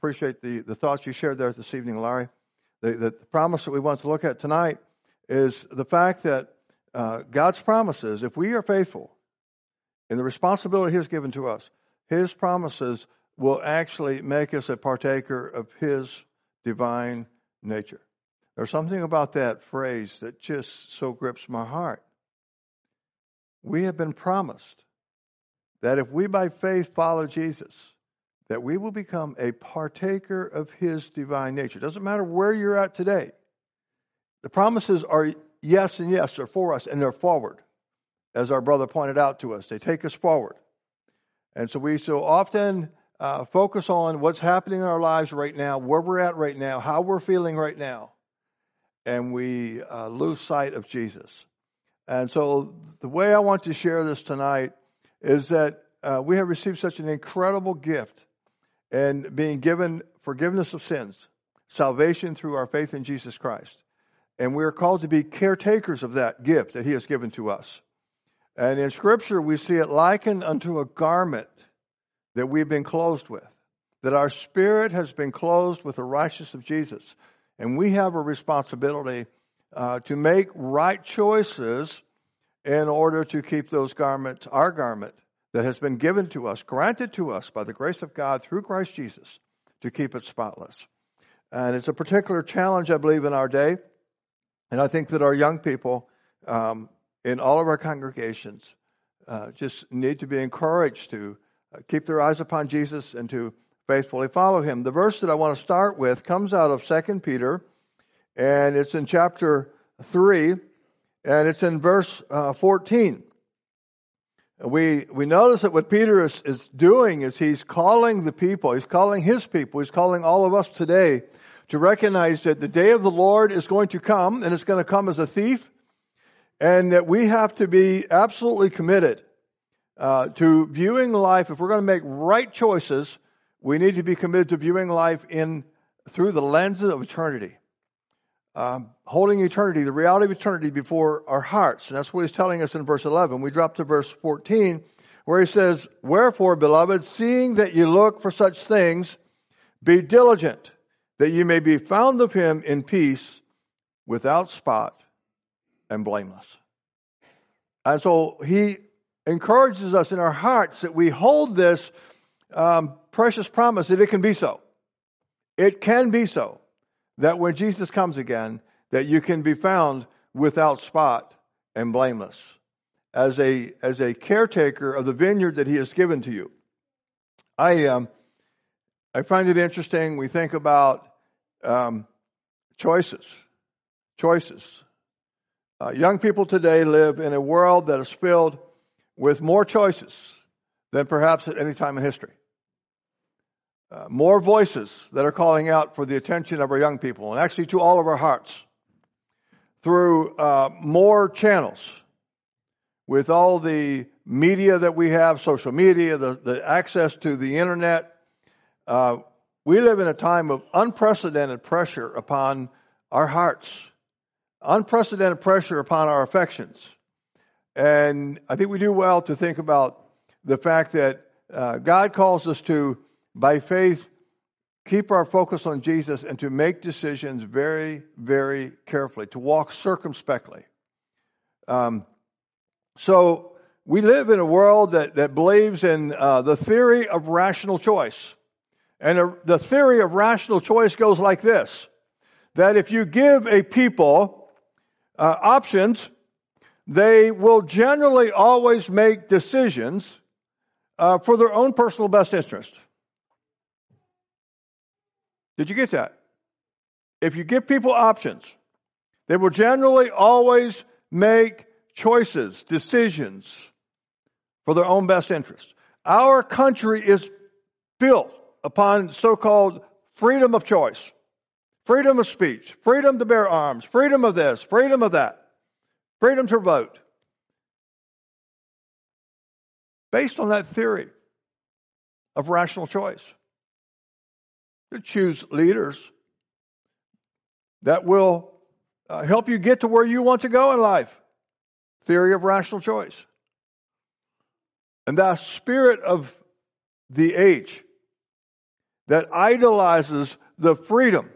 Appreciate the thoughts you shared there this evening, Larry. The promise that we want to look at tonight is the fact that God's promises, if we are faithful in the responsibility He has given to us, His promises will actually make us a partaker of His divine nature. There's something about that phrase that just so grips my heart. We have been promised that if we by faith follow Jesus, that we will become a partaker of His divine nature. It doesn't matter where you're at today. The promises are yes and yes. They're for us and they're forward. As our brother pointed out to us, they take us forward. And so we so often focus on what's happening in our lives right now, where we're at right now, how we're feeling right now, and we lose sight of Jesus. And so the way I want to share this tonight is that we have received such an incredible gift in being given forgiveness of sins, salvation through our faith in Jesus Christ. And we are called to be caretakers of that gift that He has given to us. And in Scripture, we see it likened unto a garment that we've been clothed with, that our spirit has been clothed with the righteousness of Jesus. And we have a responsibility to make right choices in order to keep those garments, our garment that has been given to us, granted to us by the grace of God through Christ Jesus, to keep it spotless. And it's a particular challenge, I believe, in our day. And I think that our young people in all of our congregations just need to be encouraged to keep their eyes upon Jesus and to faithfully follow Him. The verse that I want to start with comes out of 2 Peter, and it's in chapter 3, and it's in verse 14. We notice that what Peter is doing is he's calling the people, he's calling his people, he's calling all of us today to recognize that the day of the Lord is going to come, and it's going to come as a thief, and that we have to be absolutely committed to viewing life. If we're going to make right choices, we need to be committed to viewing life through the lenses of eternity, holding eternity, the reality of eternity before our hearts. And that's what he's telling us in verse 11. We drop to verse 14, where he says, "Wherefore, beloved, seeing that you look for such things, be diligent, that you may be found of Him in peace, without spot and blameless." And so he encourages us in our hearts that we hold this precious promise that it can be so. It can be so that when Jesus comes again, that you can be found without spot and blameless as a caretaker of the vineyard that He has given to you. I find it interesting. We think about choices. Young people today live in a world that is filled with more choices than perhaps at any time in history. More voices that are calling out for the attention of our young people, and actually to all of our hearts, through more channels. With all the media that we have, social media, the access to the internet, we live in a time of unprecedented pressure upon our hearts, unprecedented pressure upon our affections. And I think we do well to think about the fact that God calls us to, by faith, keep our focus on Jesus and to make decisions very, very carefully, to walk circumspectly. So we live in a world that believes in the theory of rational choice. And the theory of rational choice goes like this, that if you give a people options, they will generally always make decisions for their own personal best interest. Did you get that? If you give people options, they will generally always make choices, decisions for their own best interest. Our country is built upon so-called freedom of choice, freedom of speech, freedom to bear arms, freedom of this, freedom of that, freedom to vote. Based on that theory of rational choice, you choose leaders that will help you get to where you want to go in life. Theory of rational choice. And the spirit of the age that idolizes the freedom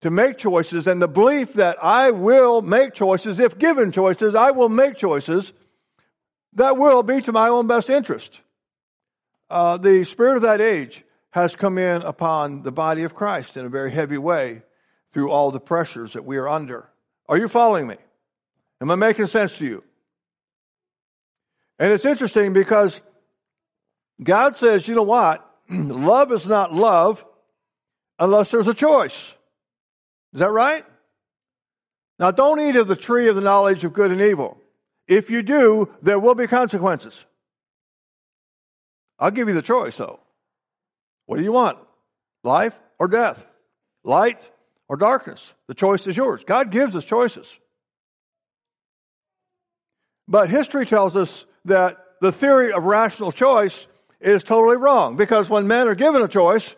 to make choices and the belief that I will make choices, if given choices, I will make choices that will be to my own best interest. The spirit of that age has come in upon the body of Christ in a very heavy way through all the pressures that we are under. Are you following me? Am I making sense to you? And it's interesting because God says, you know what? Love is not love unless there's a choice. Is that right? Now, don't eat of the tree of the knowledge of good and evil. If you do, there will be consequences. I'll give you the choice, though. What do you want? Life or death? Light or darkness? The choice is yours. God gives us choices. But history tells us that the theory of rational choice is totally wrong, because when men are given a choice,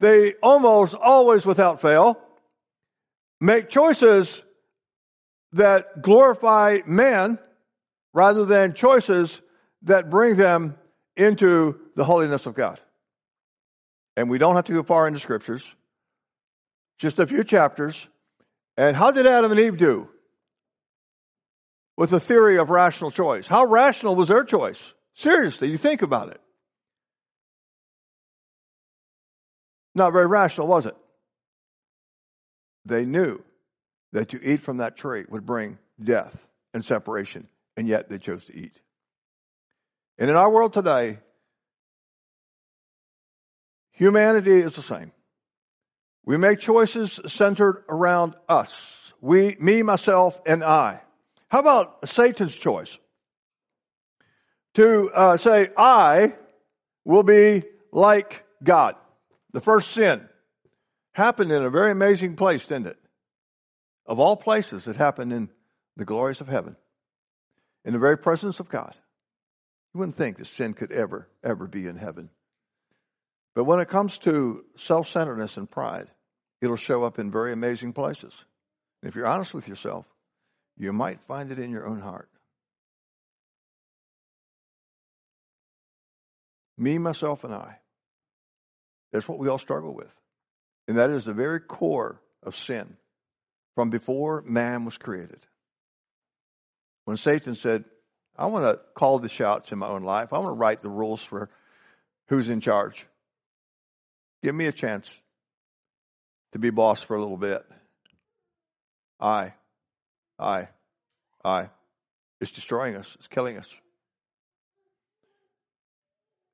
they almost always, without fail, make choices that glorify man rather than choices that bring them into the holiness of God. And we don't have to go far into scriptures, just a few chapters. And how did Adam and Eve do with the theory of rational choice? How rational was their choice? Seriously, you think about it. Not very rational, was it? They knew that to eat from that tree would bring death and separation, and yet they chose to eat. And in our world today, humanity is the same. We make choices centered around us. We, me, myself, and I. How about Satan's choice? To say, I will be like God. The first sin happened in a very amazing place, didn't it? Of all places, it happened in the glories of heaven, in the very presence of God. You wouldn't think that sin could ever, ever be in heaven. But when it comes to self-centeredness and pride, it'll show up in very amazing places. And if you're honest with yourself, you might find it in your own heart. Me, myself, and I. That's what we all struggle with. And that is the very core of sin from before man was created. When Satan said, I want to call the shots in my own life. I want to write the rules for who's in charge. Give me a chance to be boss for a little bit. I. It's destroying us. It's killing us.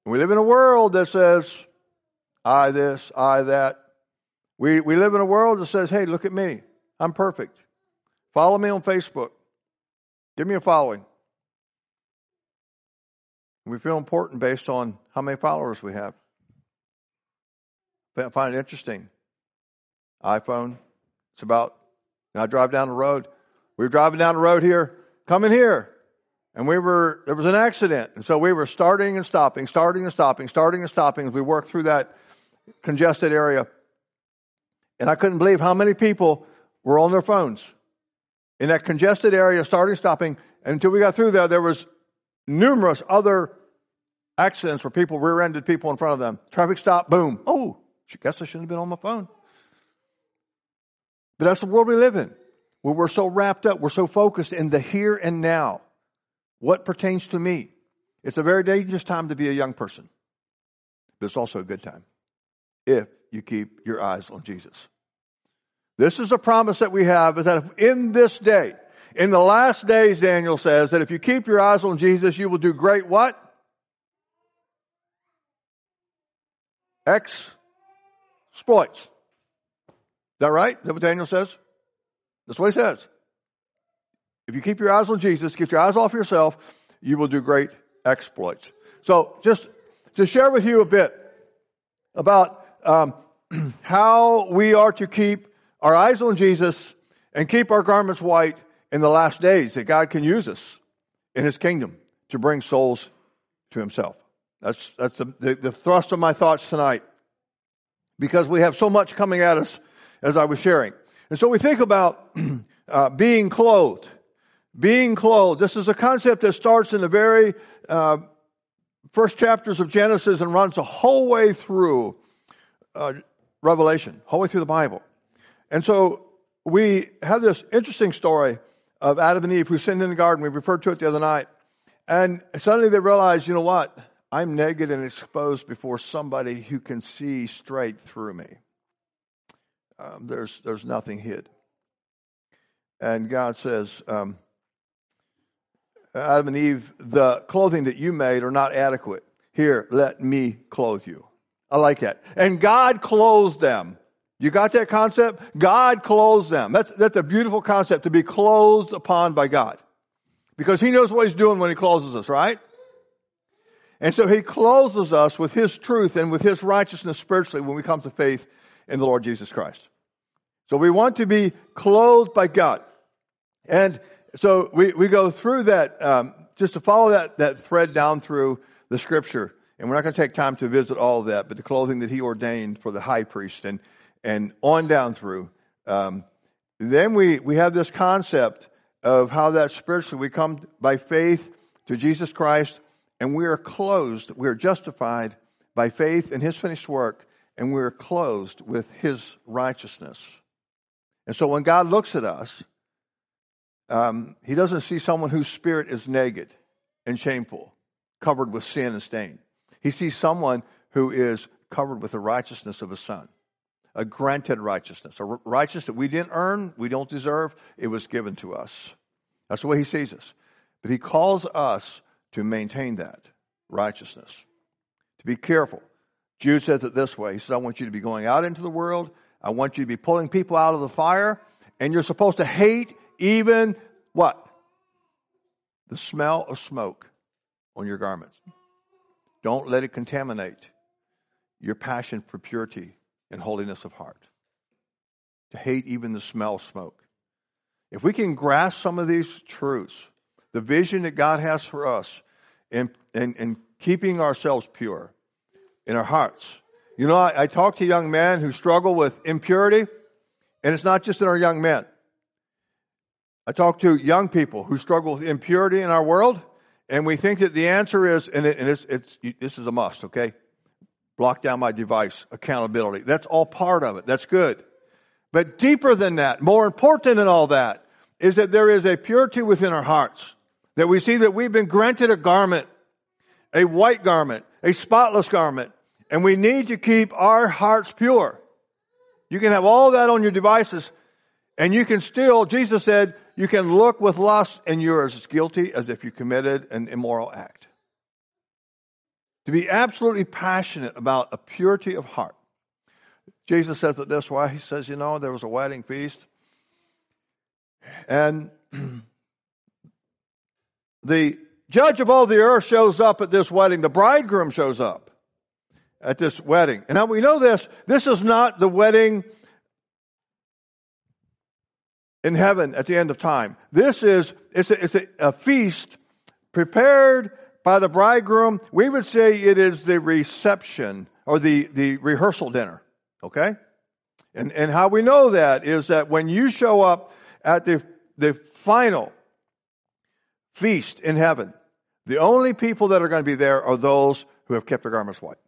And we live in a world that says, I this, I that. We live in a world that says, hey, look at me. I'm perfect. Follow me on Facebook. Give me a following. We feel important based on how many followers we have. I find it interesting. iPhone. It's about, and I drive down the road. We were driving down the road here, coming here. And there was an accident. And so we were starting and stopping as we worked through that congested area. And I couldn't believe how many people were on their phones in that congested area, starting, stopping. And until we got through there, there was numerous other accidents where people rear-ended people in front of them. Traffic stop, boom. Oh, I guess I shouldn't have been on my phone. But that's the world we live in, where we're so wrapped up, we're so focused in the here and now. What pertains to me? It's a very dangerous time to be a young person. But it's also a good time if you keep your eyes on Jesus. This is a promise that we have, is that if in this day, in the last days, Daniel says that if you keep your eyes on Jesus, you will do great what? Exploits. Is that right? Is that what Daniel says? That's what he says. If you keep your eyes on Jesus, get your eyes off yourself, you will do great exploits. So just to share with you a bit about how we are to keep our eyes on Jesus and keep our garments white in the last days, that God can use us in his kingdom to bring souls to himself. That's the thrust of my thoughts tonight, because we have so much coming at us as I was sharing. And so we think about being clothed. Being clothed. This is a concept that starts in the very first chapters of Genesis and runs the whole way through Revelation, all the way through the Bible. And so we have this interesting story of Adam and Eve who sinned in the garden. We referred to it the other night. And suddenly they realized, you know what? I'm naked and exposed before somebody who can see straight through me. There's nothing hid. And God says, Adam and Eve, the clothing that you made are not adequate. Here, let me clothe you. I like that. And God clothes them. You got that concept? God clothes them. That's a beautiful concept, to be clothed upon by God. Because he knows what he's doing when he clothes us, right? And so he clothes us with his truth and with his righteousness spiritually when we come to faith in the Lord Jesus Christ. So we want to be clothed by God. And so we go through that, just to follow that thread down through the Scripture. And we're not going to take time to visit all of that, but the clothing that he ordained for the high priest and on down through. Then we have this concept of how that spiritually we come by faith to Jesus Christ, and we are clothed, we are justified by faith in his finished work, and we are clothed with his righteousness. And so when God looks at us, he doesn't see someone whose spirit is naked and shameful, covered with sin and stain. He sees someone who is covered with the righteousness of his Son, a granted righteousness, a righteousness that we didn't earn, we don't deserve, it was given to us. That's the way he sees us. But he calls us to maintain that righteousness, to be careful. Jude says it this way. He says, I want you to be going out into the world. I want you to be pulling people out of the fire. And you're supposed to hate even what? The smell of smoke on your garments. Don't let it contaminate your passion for purity and holiness of heart. To hate even the smell of smoke. If we can grasp some of these truths, the vision that God has for us in keeping ourselves pure in our hearts. You know, I talk to young men who struggle with impurity, and it's not just in our young men. I talk to young people who struggle with impurity in our world, and we think that the answer is, this is a must, okay? Block down my device, accountability. That's all part of it. That's good. But deeper than that, more important than all that, is that there is a purity within our hearts, that we see that we've been granted a garment, a white garment, a spotless garment, and we need to keep our hearts pure. You can have all that on your devices, and you can still, Jesus said, you can look with lust, and you're as guilty as if you committed an immoral act. To be absolutely passionate about a purity of heart. Jesus says it this way. He says, you know, there was a wedding feast, and the judge of all the earth shows up at this wedding. The bridegroom shows up at this wedding. And now we know this. This is not the wedding in heaven at the end of time. This is it's a feast prepared by the bridegroom. We would say it is the reception or the rehearsal dinner. Okay? And how we know that is that when you show up at the final feast in heaven, the only people that are going to be there are those who have kept their garments white.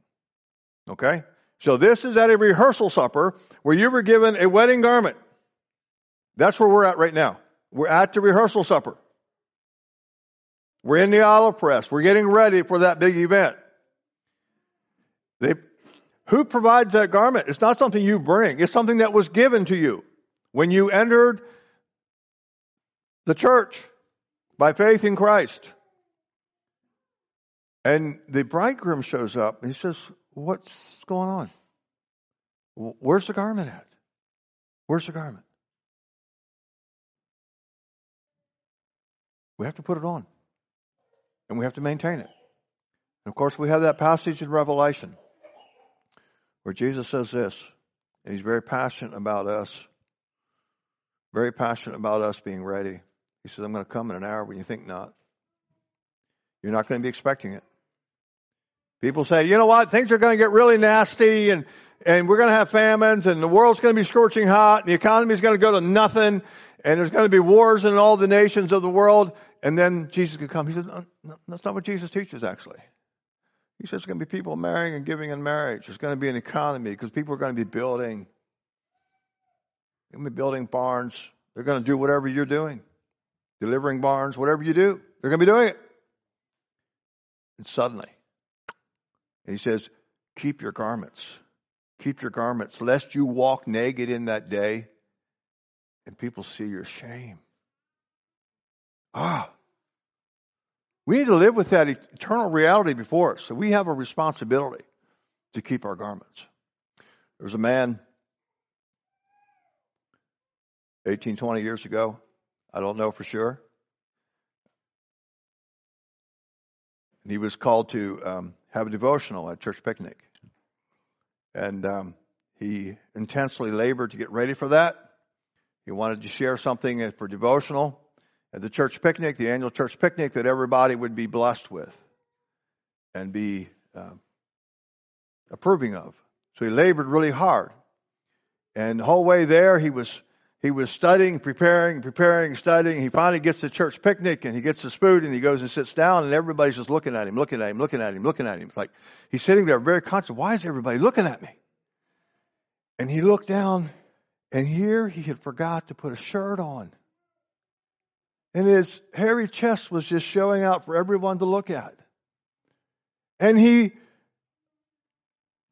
Okay? So this is at a rehearsal supper where you were given a wedding garment. That's where we're at right now. We're at the rehearsal supper. We're in the olive press. We're getting ready for that big event. Who provides that garment? It's not something you bring. It's something that was given to you when you entered the church by faith in Christ. And the bridegroom shows up and he says, what's going on? Where's the garment at? Where's the garment? We have to put it on. And we have to maintain it. And of course, we have that passage in Revelation where Jesus says this, and he's very passionate about us being ready. He says, I'm going to come in an hour when you think not. You're not going to be expecting it. People say, you know what? Things are going to get really nasty, and we're going to have famines, and the world's going to be scorching hot, and the economy's going to go to nothing, and there's going to be wars in all the nations of the world. And then Jesus could come. He said, no, that's not what Jesus teaches, actually. He says there's going to be people marrying and giving in marriage. There's going to be an economy because people are going to be building. They're going to be building barns. They're going to do whatever you're doing. Delivering barns, whatever you do, they're going to be doing it. And suddenly, and he says, keep your garments. Keep your garments, lest you walk naked in that day and people see your shame. Ah, we need to live with that eternal reality before us. So we have a responsibility to keep our garments. There was a man 18, 20 years ago. I don't know for sure. And he was called to have a devotional at church picnic. And he intensely labored to get ready for that. He wanted to share something for devotional at the church picnic, the annual church picnic that everybody would be blessed with and be approving of. So he labored really hard. And the whole way there, he was studying, preparing, studying. He finally gets to church picnic, and he gets his food, and he goes and sits down, and everybody's just looking at him. It's like he's sitting there very conscious. Why is everybody looking at me? And he looked down, and here he had forgot to put a shirt on. And his hairy chest was just showing out for everyone to look at. And he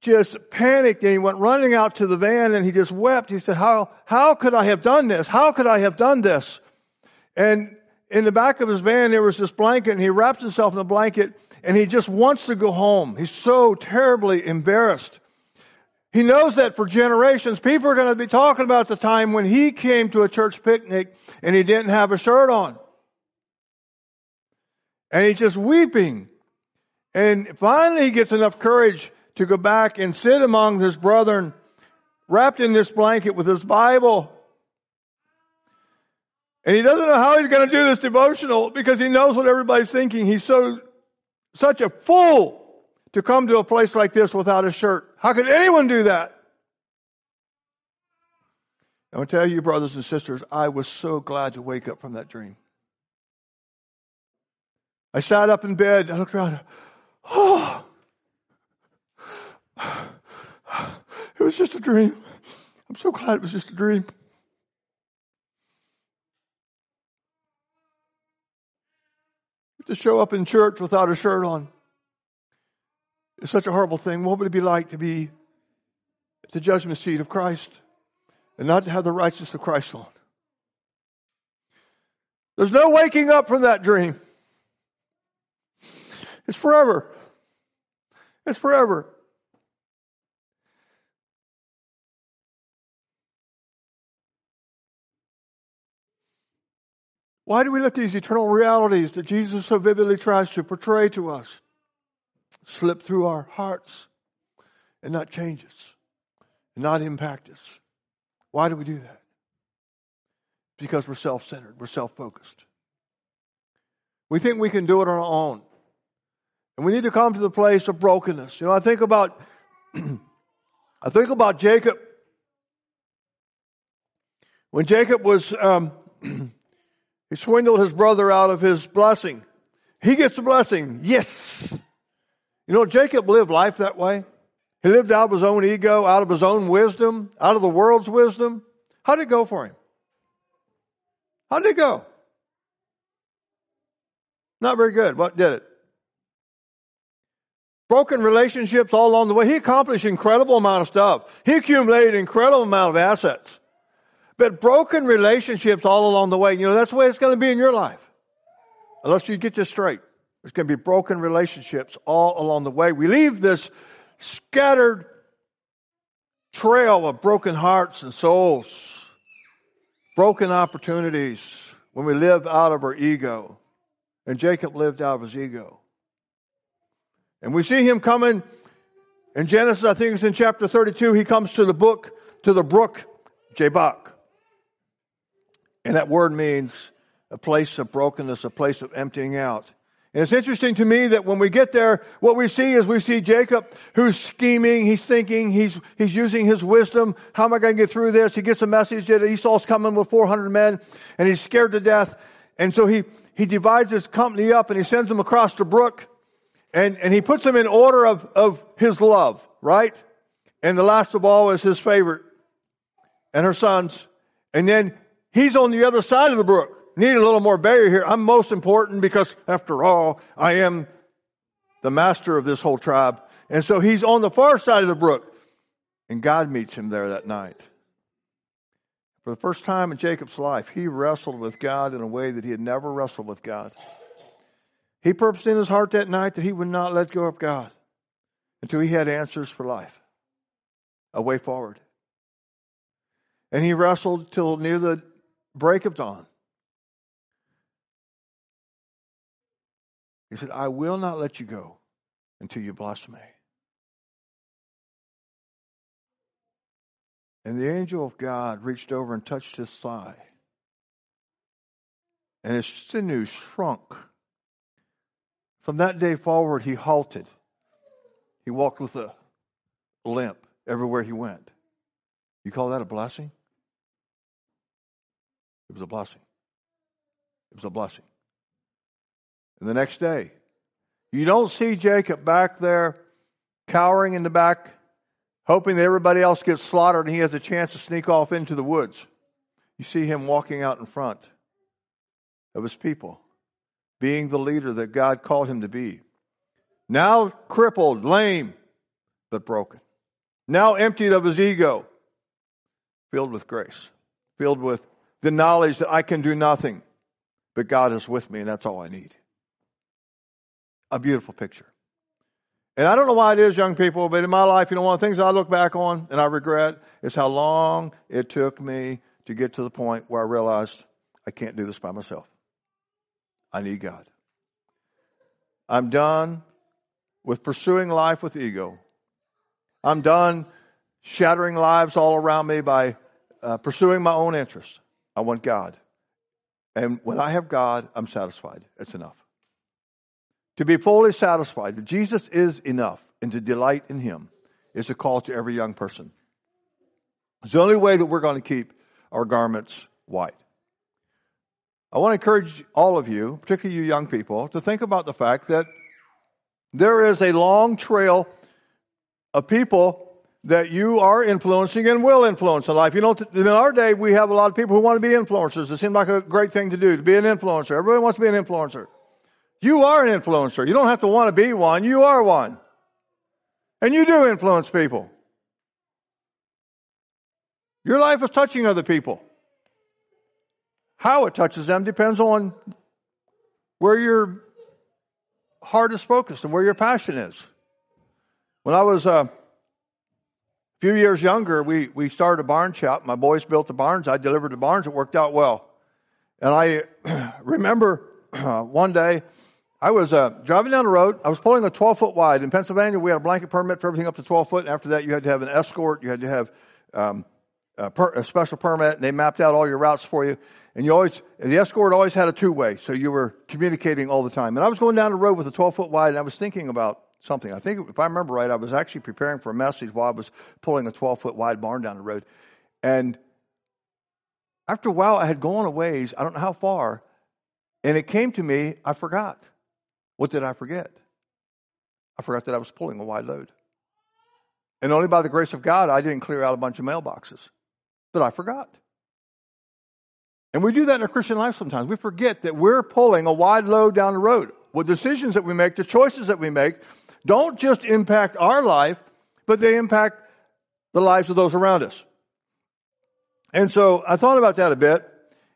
just panicked, and he went running out to the van, and he just wept. He said, how could I have done this? How could I have done this? And in the back of his van, there was this blanket, and he wraps himself in a blanket, and he just wants to go home. He's so terribly embarrassed. He knows that for generations, people are going to be talking about the time when he came to a church picnic, and he didn't have a shirt on. And he's just weeping. And finally, he gets enough courage to go back and sit among his brethren, wrapped in this blanket with his Bible. And he doesn't know how he's going to do this devotional because he knows what everybody's thinking. He's such a fool to come to a place like this without a shirt. How could anyone do that? I'm going to tell you, brothers and sisters, I was so glad to wake up from that dream. I sat up in bed. I looked around. Oh, it was just a dream. I'm so glad it was just a dream. To show up in church without a shirt on is such a horrible thing. What would it be like to be at the judgment seat of Christ and not to have the righteousness of Christ on? There's no waking up from that dream. It's forever. It's forever. Why do we let these eternal realities that Jesus so vividly tries to portray to us slip through our hearts and not change us, and not impact us? Why do we do that? Because we're self-centered. We're self-focused. We think we can do it on our own. And we need to come to the place of brokenness. You know, I think about Jacob. When Jacob was... he swindled his brother out of his blessing. He gets the blessing. Yes. You know, Jacob lived life that way. He lived out of his own ego, out of his own wisdom, out of the world's wisdom. How did it go for him? How did it go? Not very good. What did it? Broken relationships all along the way. He accomplished an incredible amount of stuff. He accumulated an incredible amount of assets. But broken relationships all along the way. You know, that's the way it's going to be in your life. Unless you get this straight. There's going to be broken relationships all along the way. We leave this scattered trail of broken hearts and souls. Broken opportunities when we live out of our ego. And Jacob lived out of his ego. And we see him coming in Genesis, I think it's in chapter 32. He comes to the brook Jabbok. And that word means a place of brokenness, a place of emptying out. And it's interesting to me that when we get there, what we see is we see Jacob who's scheming, he's thinking, he's using his wisdom. How am I going to get through this? He gets a message that Esau's coming with 400 men, and he's scared to death. And so he divides his company up, and he sends them across the brook. And he puts them in order of his love, right? And the last of all is his favorite and her sons. And then he's on the other side of the brook. Need a little more barrier here. I'm most important because, after all, I am the master of this whole tribe. And so he's on the far side of the brook. And God meets him there that night. For the first time in Jacob's life, he wrestled with God in a way that he had never wrestled with God. He purposed in his heart that night that he would not let go of God until he had answers for life, a way forward. And he wrestled till near the break of dawn. He said, I will not let you go until you bless me. And the angel of God reached over and touched his thigh. And his sinews shrunk. From that day forward, he halted. He walked with a limp everywhere he went. You call that a blessing? It was a blessing. It was a blessing. And the next day, you don't see Jacob back there cowering in the back, hoping that everybody else gets slaughtered and he has a chance to sneak off into the woods. You see him walking out in front of his people, being the leader that God called him to be. Now crippled, lame, but broken. Now emptied of his ego, filled with grace, filled with the knowledge that I can do nothing, but God is with me and that's all I need. A beautiful picture. And I don't know why it is, young people, but in my life, you know, one of the things I look back on and I regret is how long it took me to get to the point where I realized I can't do this by myself. I need God. I'm done with pursuing life with ego. I'm done shattering lives all around me by pursuing my own interests. I want God. And when I have God, I'm satisfied. It's enough. To be fully satisfied that Jesus is enough and to delight in him is a call to every young person. It's the only way that we're going to keep our garments white. I want to encourage all of you, particularly you young people, to think about the fact that there is a long trail of people that you are influencing and will influence in life. You know, in our day, we have a lot of people who want to be influencers. It seemed like a great thing to do, to be an influencer. Everybody wants to be an influencer. You are an influencer. You don't have to want to be one. You are one. And you do influence people. Your life is touching other people. How it touches them depends on where your heart is focused and where your passion is. When I was a few years younger, we started a barn shop. My boys built the barns. I delivered the barns. It worked out well. And I remember one day, I was driving down the road. I was pulling a 12-foot wide. In Pennsylvania, we had a blanket permit for everything up to 12 foot. And after that, you had to have an escort. You had to have a special permit. And they mapped out all your routes for you. And the escort always had a two-way. So you were communicating all the time. And I was going down the road with a 12-foot wide, and I was thinking about something. I think, if I remember right, I was actually preparing for a message while I was pulling a 12-foot wide barn down the road. And after a while, I had gone a ways. I don't know how far. And it came to me, I forgot. What did I forget? I forgot that I was pulling a wide load. And only by the grace of God, I didn't clear out a bunch of mailboxes. But I forgot. And we do that in our Christian life sometimes. We forget that we're pulling a wide load down the road. Well, decisions that we make, the choices that we make, don't just impact our life, but they impact the lives of those around us. And so I thought about that a bit.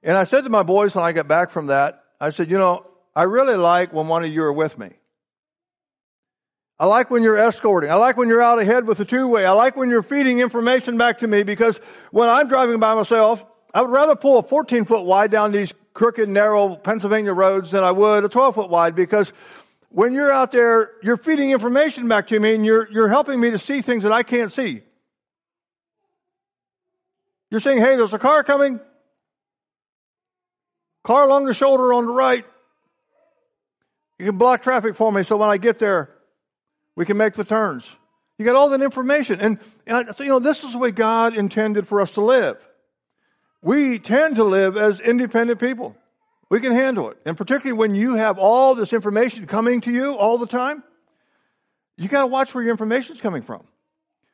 And I said to my boys when I got back from that, I said, you know, I really like when one of you are with me. I like when you're escorting. I like when you're out ahead with a two-way. I like when you're feeding information back to me, because when I'm driving by myself, I would rather pull a 14-foot wide down these crooked, narrow Pennsylvania roads than I would a 12-foot wide, because when you're out there, you're feeding information back to me and you're helping me to see things that I can't see. You're saying, hey, there's a car coming. Car along the shoulder on the right. You can block traffic for me so when I get there, we can make the turns. You got all that information. And I, you know, this is the way God intended for us to live. We tend to live as independent people. We can handle it. And particularly when you have all this information coming to you all the time, you got to watch where your information's coming from.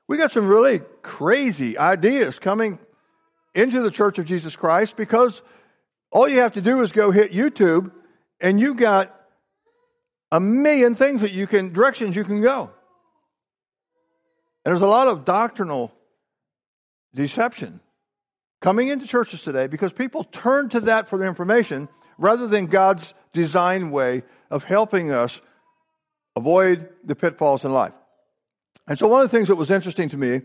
We got some really crazy ideas coming into the Church of Jesus Christ because all you have to do is go hit YouTube and you've got a million things that you can, directions you can go. And there's a lot of doctrinal deception coming into churches today because people turn to that for their information rather than God's design way of helping us avoid the pitfalls in life. And so one of the things that was interesting to me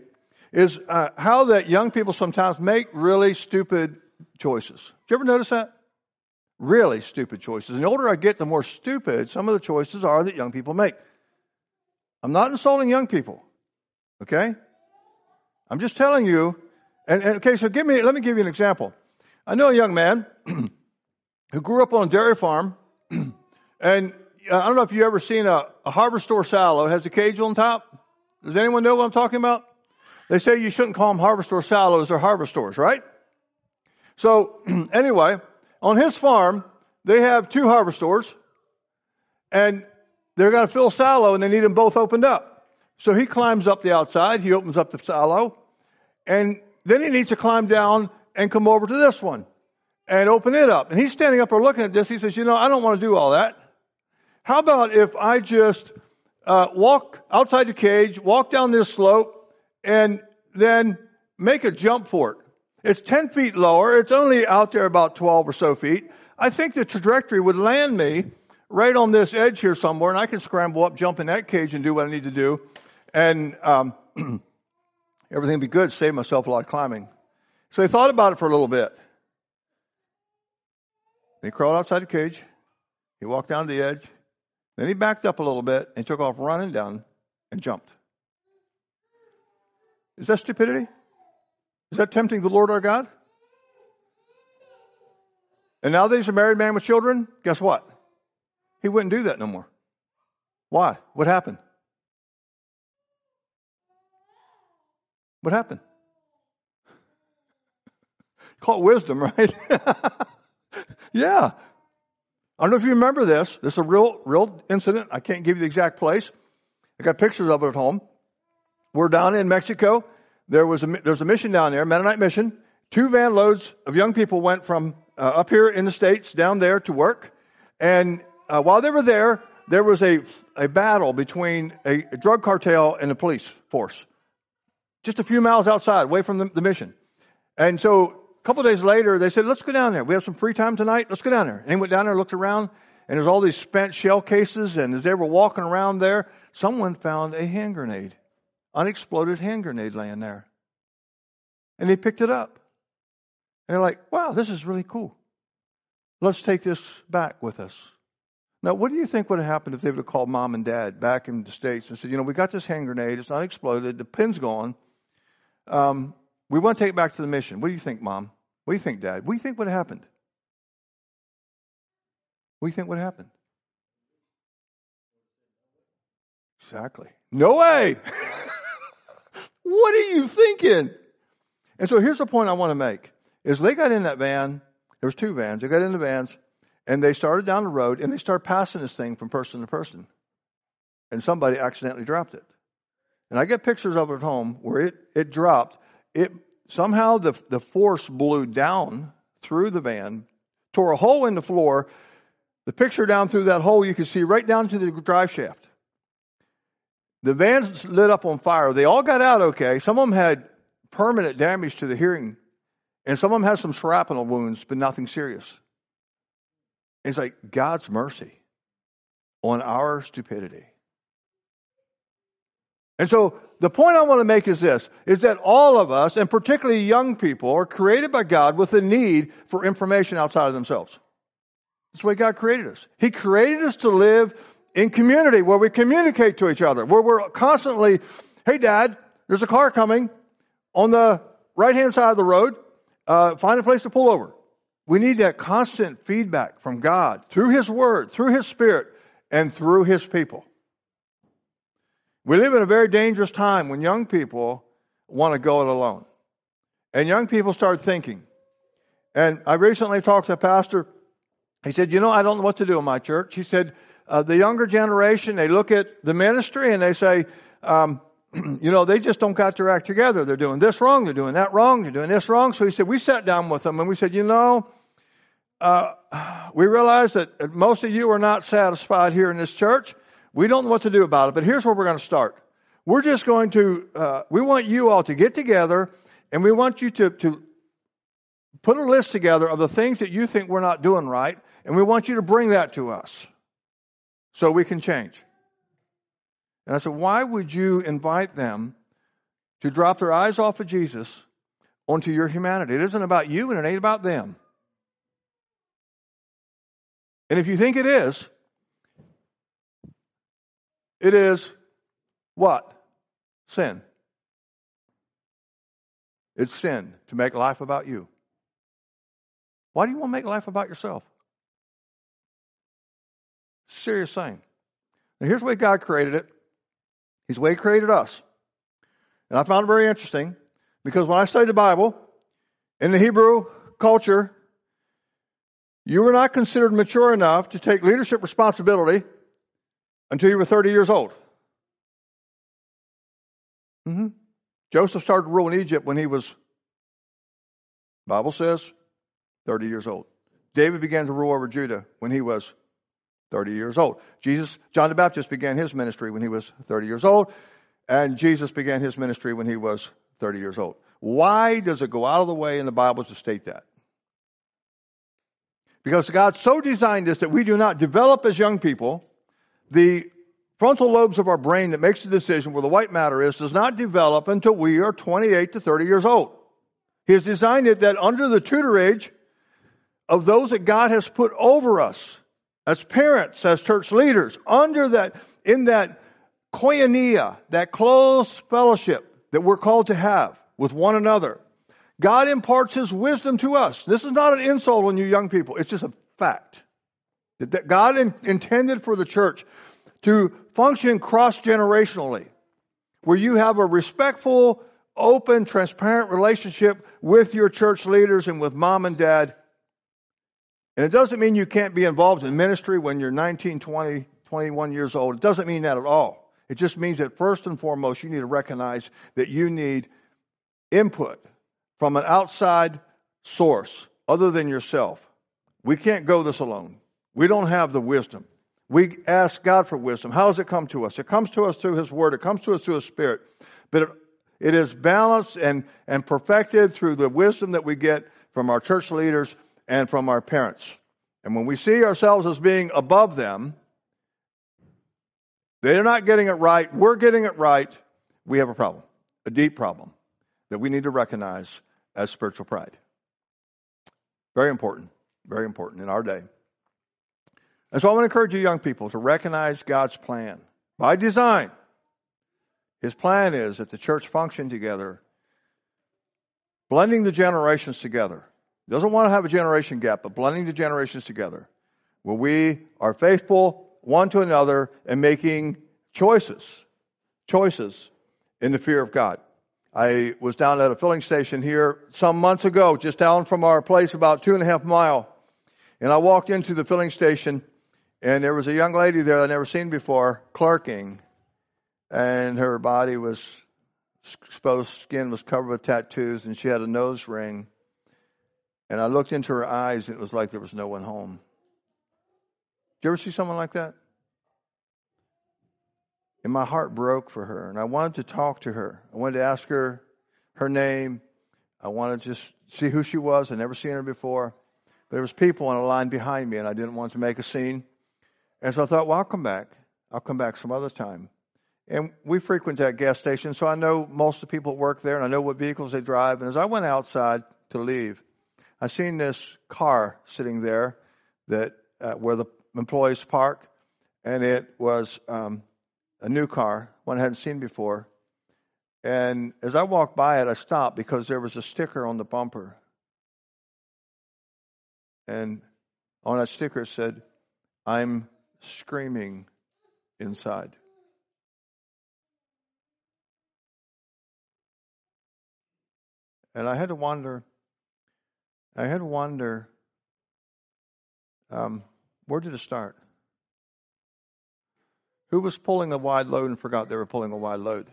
is how that young people sometimes make really stupid choices. Did you ever notice that? Really stupid choices. And the older I get, the more stupid some of the choices are that young people make. I'm not insulting young people, okay? I'm just telling you. And okay, so let me give you an example. I know a young man who grew up on a dairy farm, and I don't know if you've ever seen a Harbor Store salad. It has a cage on top. Does anyone know what I'm talking about? They say you shouldn't call them Harbor Store sallows, they're Harbor Stores, right? So anyway, on his farm, they have two Harbor Stores, and they're going to fill sallow, and they need them both opened up. So he climbs up the outside, he opens up the sallow, and then he needs to climb down and come over to this one and open it up. And he's standing up there looking at this. He says, you know, I don't want to do all that. How about if I just walk outside the cage, walk down this slope, and then make a jump for it? It's 10 feet lower. It's only out there about 12 or so feet. I think the trajectory would land me right on this edge here somewhere, and I can scramble up, jump in that cage, and do what I need to do, and everything would be good, save myself a lot of climbing. So he thought about it for a little bit. He crawled outside the cage. He walked down to the edge. Then he backed up a little bit and took off running down and jumped. Is that stupidity? Is that tempting the Lord our God? And nowadays, a married man with children, guess what? He wouldn't do that no more. Why? What happened? What happened? Call it wisdom, right? Yeah. I don't know if you remember this. This is a real incident. I can't give you the exact place. I got pictures of it at home. We're down in Mexico. There's a mission down there, Mennonite mission. 2 van loads of young people went from up here in the States down there to work. And while they were there, there was a battle between a drug cartel and the police force. Just a few miles outside, away from the mission. And so a couple of days later, they said, let's go down there. We have some free time tonight. Let's go down there. And they went down there, looked around, and there's all these spent shell cases. And as they were walking around there, someone found a hand grenade, unexploded hand grenade laying there. And they picked it up. And they're like, wow, this is really cool. Let's take this back with us. Now, what do you think would have happened if they would have called mom and dad back in the States and said, you know, we got this hand grenade. It's unexploded. The pin's gone. We want to take it back to the mission. What do you think, Mom? What do you think, Dad? What do you think would have happened? What do you think would have happened? Exactly. No way! What are you thinking? And so here's the point I want to make. Is they got in that van. There was 2 vans. They got in the vans. And they started down the road. And they started passing this thing from person to person. And somebody accidentally dropped it. And I get pictures of it at home where it dropped. It somehow the force blew down through the van, tore a hole in the floor. The picture down through that hole, you could see right down to the drive shaft. The van's lit up on fire. They all got out okay. Some of them had permanent damage to the hearing. And some of them had some shrapnel wounds, but nothing serious. And it's like God's mercy on our stupidity. And so the point I want to make is this, is that all of us, and particularly young people, are created by God with a need for information outside of themselves. That's the way God created us. He created us to live in community where we communicate to each other, where we're constantly, hey, Dad, there's a car coming on the right-hand side of the road. Find a place to pull over. We need that constant feedback from God through His Word, through His Spirit, and through His people. We live in a very dangerous time when young people want to go it alone. And young people start thinking. And I recently talked to a pastor. He said, you know, I don't know what to do in my church. He said, the younger generation, they look at the ministry and they say, they just don't got their act together. They're doing this wrong. They're doing that wrong. They're doing this wrong. So he said, we sat down with them and we said, we realize that most of you are not satisfied here in this church. We don't know what to do about it, but here's where we're going to start. We're just going to, we want you all to get together and we want you to put a list together of the things that you think we're not doing right. And we want you to bring that to us so we can change. And I said, why would you invite them to drop their eyes off of Jesus onto your humanity? It isn't about you and it ain't about them. And if you think it is what? Sin. It's sin to make life about you. Why do you want to make life about yourself? Serious thing. Now, here's the way God created it. He's the way He created us. And I found it very interesting because when I studied the Bible, in the Hebrew culture, you were not considered mature enough to take leadership responsibility until you were 30 years old. Mm-hmm. Joseph started to rule in Egypt when he was, Bible says, 30 years old. David began to rule over Judah when he was 30 years old. John the Baptist began his ministry when he was 30 years old. And Jesus began his ministry when he was 30 years old. Why does it go out of the way in the Bible to state that? Because God so designed us that we do not develop as young people. The frontal lobes of our brain that makes the decision where the white matter is does not develop until we are 28 to 30 years old. He has designed it that under the tutelage of those that God has put over us, as parents, as church leaders, under that, in that koinonia, that close fellowship that we're called to have with one another, God imparts His wisdom to us. This is not an insult on you young people. It's just a fact that God intended for the church to function cross-generationally, where you have a respectful, open, transparent relationship with your church leaders and with mom and dad. And it doesn't mean you can't be involved in ministry when you're 19, 20, 21 years old. It doesn't mean that at all. It just means that first and foremost, you need to recognize that you need input from an outside source other than yourself. We can't go this alone. We don't have the wisdom. We ask God for wisdom. How does it come to us? It comes to us through His Word. It comes to us through His Spirit. But it is balanced and perfected through the wisdom that we get from our church leaders and from our parents. And when we see ourselves as being above them, they're not getting it right, we're getting it right, we have a problem, a deep problem that we need to recognize as spiritual pride. Very important in our day. And so I want to encourage you young people to recognize God's plan. By design, His plan is that the church function together, blending the generations together. Doesn't want to have a generation gap, but blending the generations together where we are faithful one to another and making choices in the fear of God. I was down at a filling station here some months ago, just down from our place about 2.5 miles. And I walked into the filling station and there was a young lady there I'd never seen before clerking, and her body was exposed, skin was covered with tattoos, and she had a nose ring. And I looked into her eyes, and it was like there was no one home. Did you ever see someone like that? And my heart broke for her, and I wanted to talk to her. I wanted to ask her her name. I wanted to just see who she was. I'd never seen her before. But there was people on a line behind me, and I didn't want to make a scene. And so I thought, well, I'll come back. I'll come back some other time. And we frequent that gas station, so I know most of the people that work there, and I know what vehicles they drive. And as I went outside to leave, I seen this car sitting there that where the employees park, and it was a new car, one I hadn't seen before. And as I walked by it, I stopped because there was a sticker on the bumper. And on that sticker it said, "I'm screaming inside." And I had to wonder, where did it start? Who was pulling a wide load and forgot they were pulling a wide load?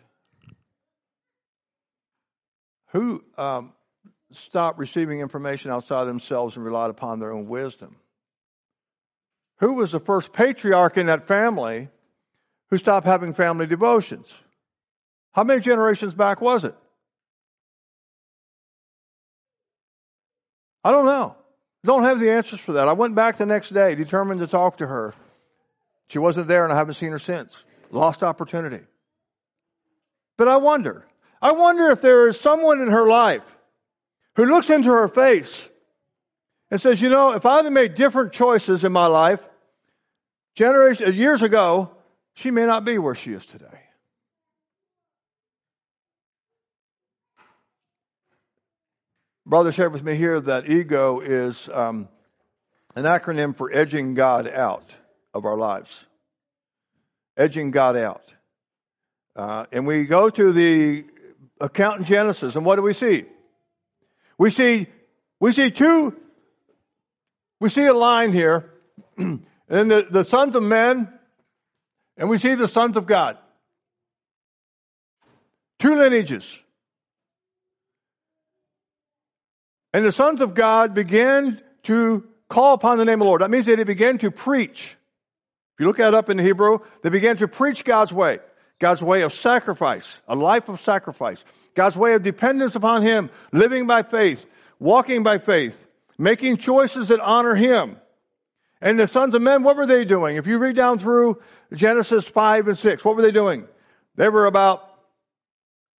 Who stopped receiving information outside themselves and relied upon their own wisdom? Who was the first patriarch in that family who stopped having family devotions? How many generations back was it? I don't know. I don't have the answers for that. I went back the next day, determined to talk to her. She wasn't there, and I haven't seen her since. Lost opportunity. But I wonder if there is someone in her life who looks into her face and says, you know, if I had made different choices in my life, years ago, she may not be where she is today. Brother shared with me here that ego is an acronym for edging God out of our lives. Edging God out. And we go to the account in Genesis, and what do we see? We see a line here, and the sons of men, and we see the sons of God. Two lineages. And the sons of God began to call upon the name of the Lord. That means that they began to preach. If you look that up in the Hebrew, they began to preach God's way. God's way of sacrifice, a life of sacrifice. God's way of dependence upon Him, living by faith, walking by faith, making choices that honor Him. And the sons of men, what were they doing? If you read down through Genesis 5 and 6, what were they doing? They were about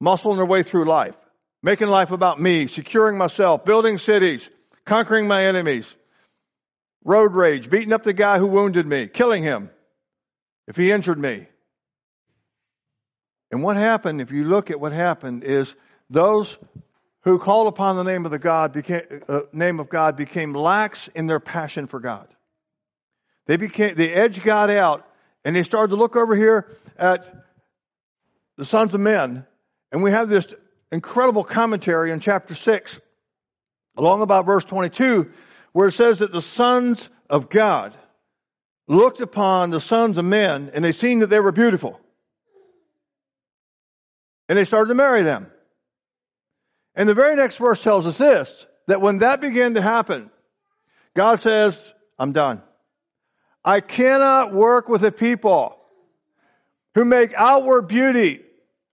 muscling their way through life. Making life about me, securing myself, building cities, conquering my enemies, road rage, beating up the guy who wounded me, killing him if he injured me. And what happened, if you look at what happened, is those who called upon the name of God became lax in their passion for God. They edged God out, and they started to look over here at the sons of men, and we have this incredible commentary in chapter 6, along about verse 22, where it says that the sons of God looked upon the sons of men, and they seen that they were beautiful. And they started to marry them. And the very next verse tells us this, that when that began to happen, God says, I'm done. I cannot work with a people who make outward beauty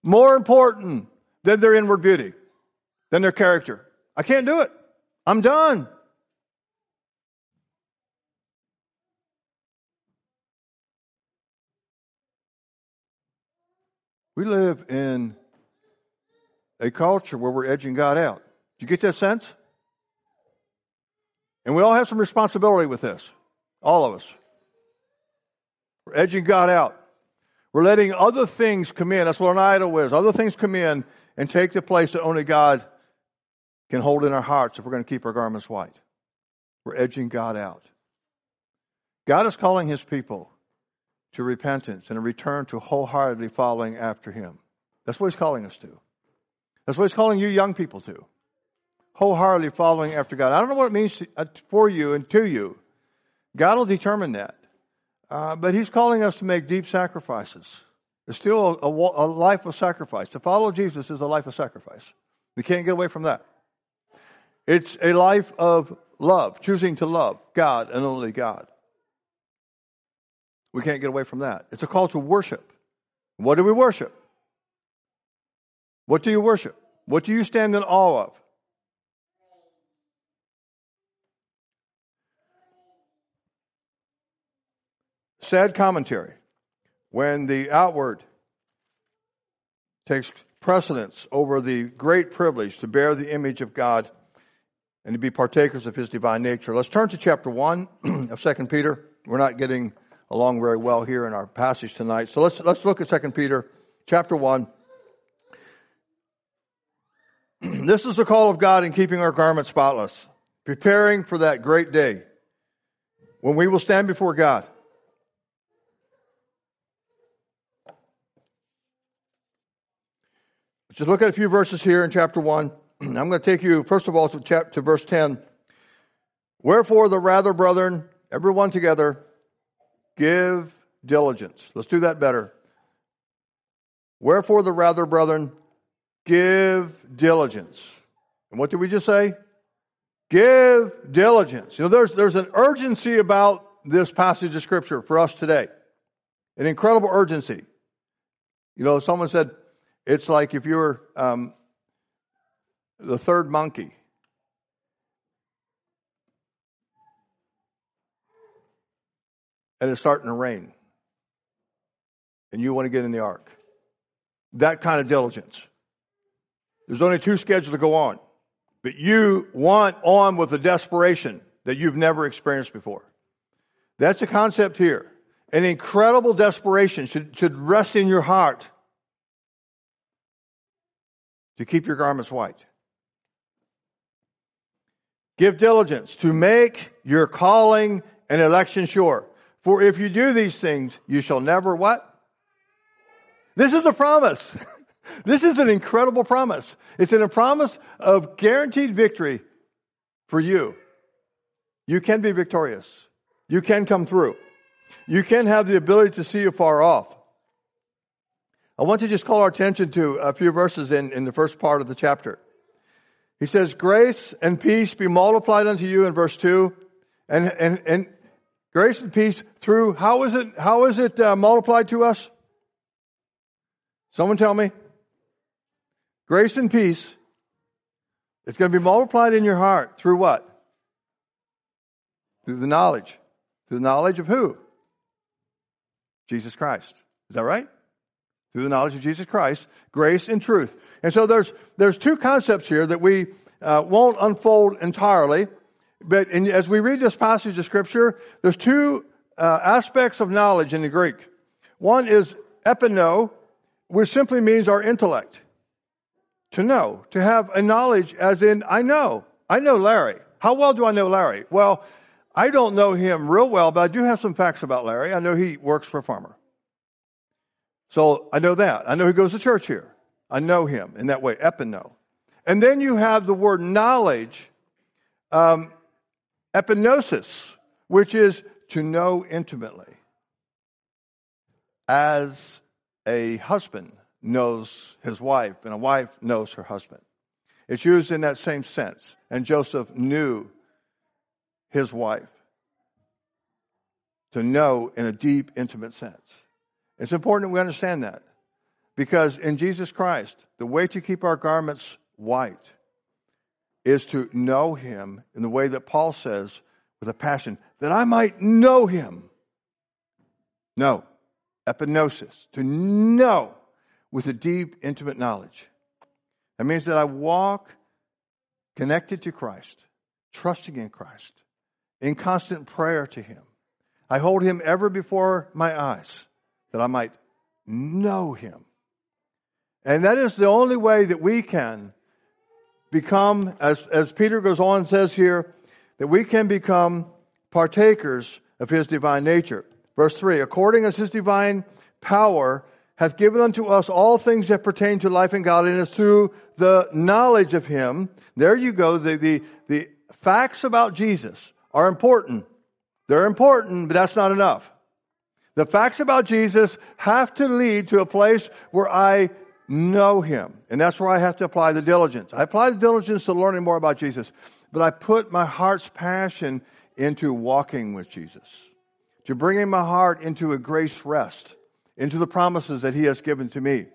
more important than their inward beauty, than their character. I can't do it. I'm done. We live in a culture where we're edging God out. Do you get that sense? And we all have some responsibility with this. All of us. We're edging God out. We're letting other things come in. That's what an idol is. Other things come in and take the place that only God can hold in our hearts if we're going to keep our garments white. We're edging God out. God is calling His people to repentance and a return to wholeheartedly following after Him. That's what He's calling us to. That's what He's calling you young people to. Wholeheartedly following after God. I don't know what it means for you and to you. God will determine that. But He's calling us to make deep sacrifices. It's still a life of sacrifice. To follow Jesus is a life of sacrifice. We can't get away from that. It's a life of love, choosing to love God and only God. We can't get away from that. It's a call to worship. What do we worship? What do you worship? What do you stand in awe of? Sad commentary. When the outward takes precedence over the great privilege to bear the image of God and to be partakers of His divine nature. Let's turn to chapter 1 of 2 Peter. We're not getting along very well here in our passage tonight. So let's look at 2 Peter chapter 1. This is the call of God in keeping our garments spotless, preparing for that great day when we will stand before God. Just look at a few verses here in chapter 1. I'm going to take you, first of all, to verse 10. Wherefore, the rather, brethren, everyone together, give diligence. Let's do that better. Wherefore the rather, brethren, give diligence. And what did we just say? Give diligence. You know, there's an urgency about this passage of Scripture for us today. An incredible urgency. You know, someone said, it's like if you're the third monkey. And it's starting to rain. And you want to get in the ark. That kind of diligence. There's only two schedules to go on. But you want on with a desperation that you've never experienced before. That's the concept here. An incredible desperation should rest in your heart to keep your garments white. Give diligence to make your calling and election sure. For if you do these things, you shall never what? This is a promise. This is an incredible promise. It's a promise of guaranteed victory for you. You can be victorious. You can come through. You can have the ability to see afar off. I want to just call our attention to a few verses in the first part of the chapter. He says, grace and peace be multiplied unto you in verse 2. And grace and peace through, how is it multiplied to us? Someone tell me. Grace and peace, it's going to be multiplied in your heart through what? Through the knowledge. Through the knowledge of who? Jesus Christ. Is that right? Through the knowledge of Jesus Christ, grace and truth. And so there's two concepts here that we won't unfold entirely. But as we read this passage of Scripture, there's two aspects of knowledge in the Greek. One is epino, which simply means our intellect. To know, to have a knowledge as in, I know Larry. How well do I know Larry? Well, I don't know him real well, but I do have some facts about Larry. I know he works for a farmer. So I know that. I know he goes to church here. I know him in that way, epino. And then you have the word knowledge, epinosis, which is to know intimately. As a husband knows his wife, and a wife knows her husband. It's used in that same sense. And Joseph knew his wife, to know in a deep, intimate sense. It's important that we understand that, because in Jesus Christ, the way to keep our garments white is to know him in the way that Paul says, with a passion, that I might know him. No, epinosis, to know with a deep, intimate knowledge. That means that I walk connected to Christ, trusting in Christ, in constant prayer to him. I hold him ever before my eyes, that I might know him. And that is the only way that we can become, as Peter goes on and says here, that we can become partakers of his divine nature. Verse 3, according as his divine power hath given unto us all things that pertain to life and godliness through the knowledge of him. There you go. The facts about Jesus are important. They're important, but that's not enough. The facts about Jesus have to lead to a place where I know him. And that's where I have to apply the diligence. I apply the diligence to learning more about Jesus. But I put my heart's passion into walking with Jesus. To bringing my heart into a grace rest. Into the promises that he has given to me.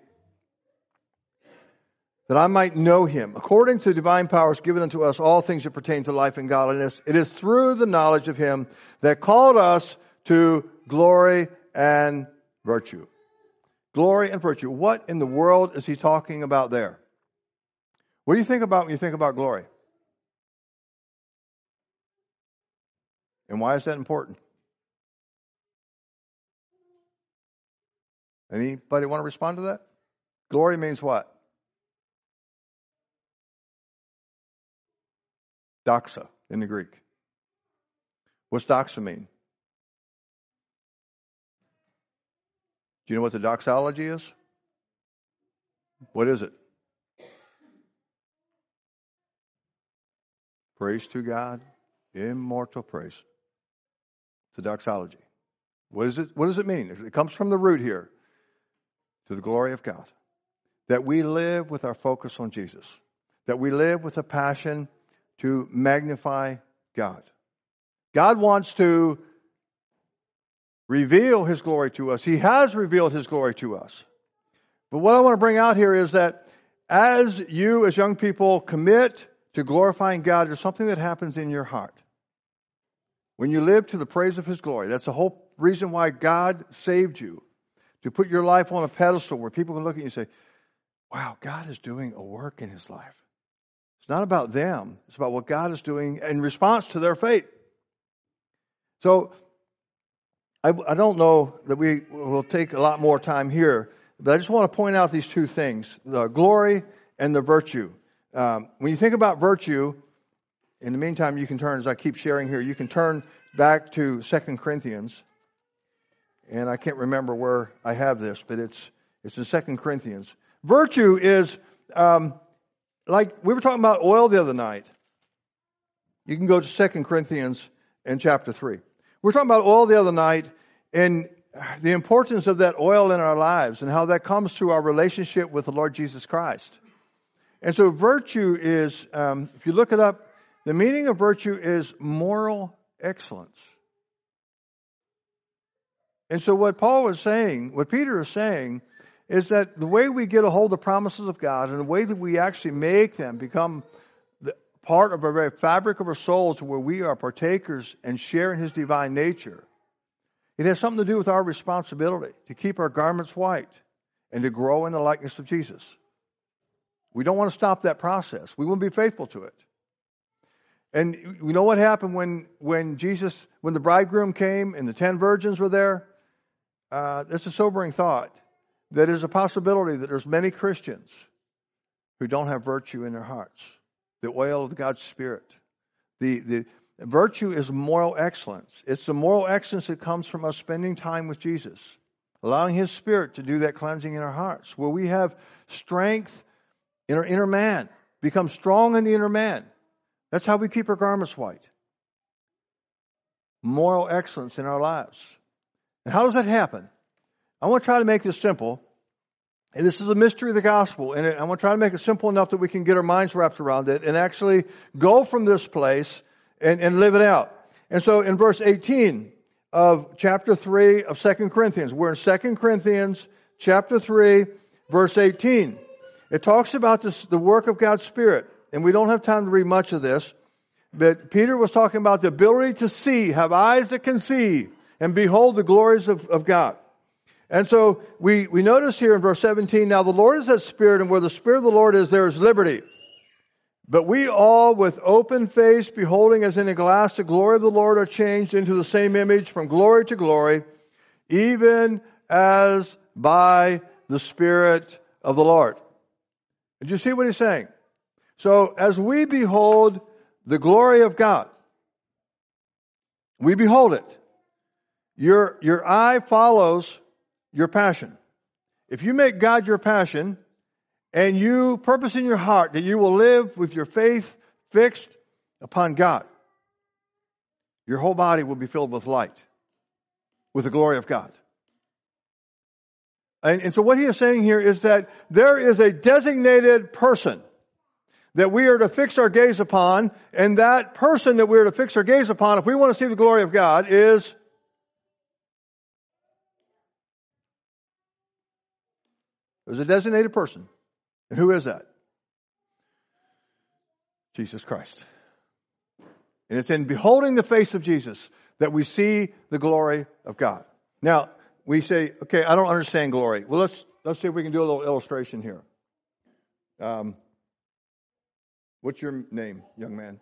That I might know him. According to the divine powers given unto us, all things that pertain to life and godliness. It is through the knowledge of him that called us to glory and virtue. Glory and virtue. What in the world is he talking about there? What do you think about when you think about glory? And why is that important? Anybody want to respond to that? Glory means what? Doxa in the Greek. What's doxa mean? Do you know what the doxology is? What is it? Praise to God, immortal praise. It's a doxology. What does it mean? It comes from the root here. To the glory of God. That we live with our focus on Jesus. That we live with a passion to magnify God. God wants to reveal His glory to us. He has revealed His glory to us. But what I want to bring out here is that as you, as young people, commit to glorifying God, there's something that happens in your heart. When you live to the praise of His glory, that's the whole reason why God saved you. To put your life on a pedestal where people can look at you and say, wow, God is doing a work in his life. It's not about them. It's about what God is doing in response to their faith. So I don't know that we will take a lot more time here, but I just want to point out these two things, the glory and the virtue. When you think about virtue, in the meantime, you can turn, as I keep sharing here, you can turn back to 2 Corinthians. And I can't remember where I have this, but it's in 2 Corinthians. Virtue is, like we were talking about oil the other night. You can go to 2 Corinthians in chapter 3. We were talking about oil the other night and the importance of that oil in our lives and how that comes through our relationship with the Lord Jesus Christ. And so virtue is, if you look it up, the meaning of virtue is moral excellence. And so what Paul was saying, what Peter is saying, is that the way we get a hold of the promises of God and the way that we actually make them become the part of our very fabric of our soul to where we are partakers and share in his divine nature, it has something to do with our responsibility to keep our garments white and to grow in the likeness of Jesus. We don't want to stop that process. We want to be faithful to it. And you know what happened when the bridegroom came and the 10 virgins were there? That's a sobering thought. That is a possibility that there's many Christians who don't have virtue in their hearts. The oil of God's Spirit. The virtue is moral excellence. It's the moral excellence that comes from us spending time with Jesus. Allowing His Spirit to do that cleansing in our hearts. Where we have strength in our inner man. Become strong in the inner man. That's how we keep our garments white. Moral excellence in our lives. And how does that happen? I want to try to make this simple. And this is a mystery of the gospel. And I want to try to make it simple enough that we can get our minds wrapped around it and actually go from this place and live it out. And so in verse 18 of chapter 3 of 2 Corinthians, we're in 2 Corinthians chapter 3, verse 18. It talks about the work of God's Spirit. And we don't have time to read much of this, but Peter was talking about the ability to see, have eyes that can see, and behold the glories of God. And so we notice here in verse 17, now the Lord is that Spirit, and where the Spirit of the Lord is, there is liberty. But we all, with open face, beholding as in a glass the glory of the Lord, are changed into the same image from glory to glory, even as by the Spirit of the Lord. Did you see what he's saying? So as we behold the glory of God, we behold it. Your eye follows your passion. If you make God your passion and you purpose in your heart that you will live with your faith fixed upon God, your whole body will be filled with light, with the glory of God. And so what he is saying here is that there is a designated person that we are to fix our gaze upon, and that person that we are to fix our gaze upon, if we want to see the glory of God, is there's a designated person. And who is that? Jesus Christ. And it's in beholding the face of Jesus that we see the glory of God. Now, we say, okay, I don't understand glory. Well, let's see if we can do a little illustration here. What's your name, young man?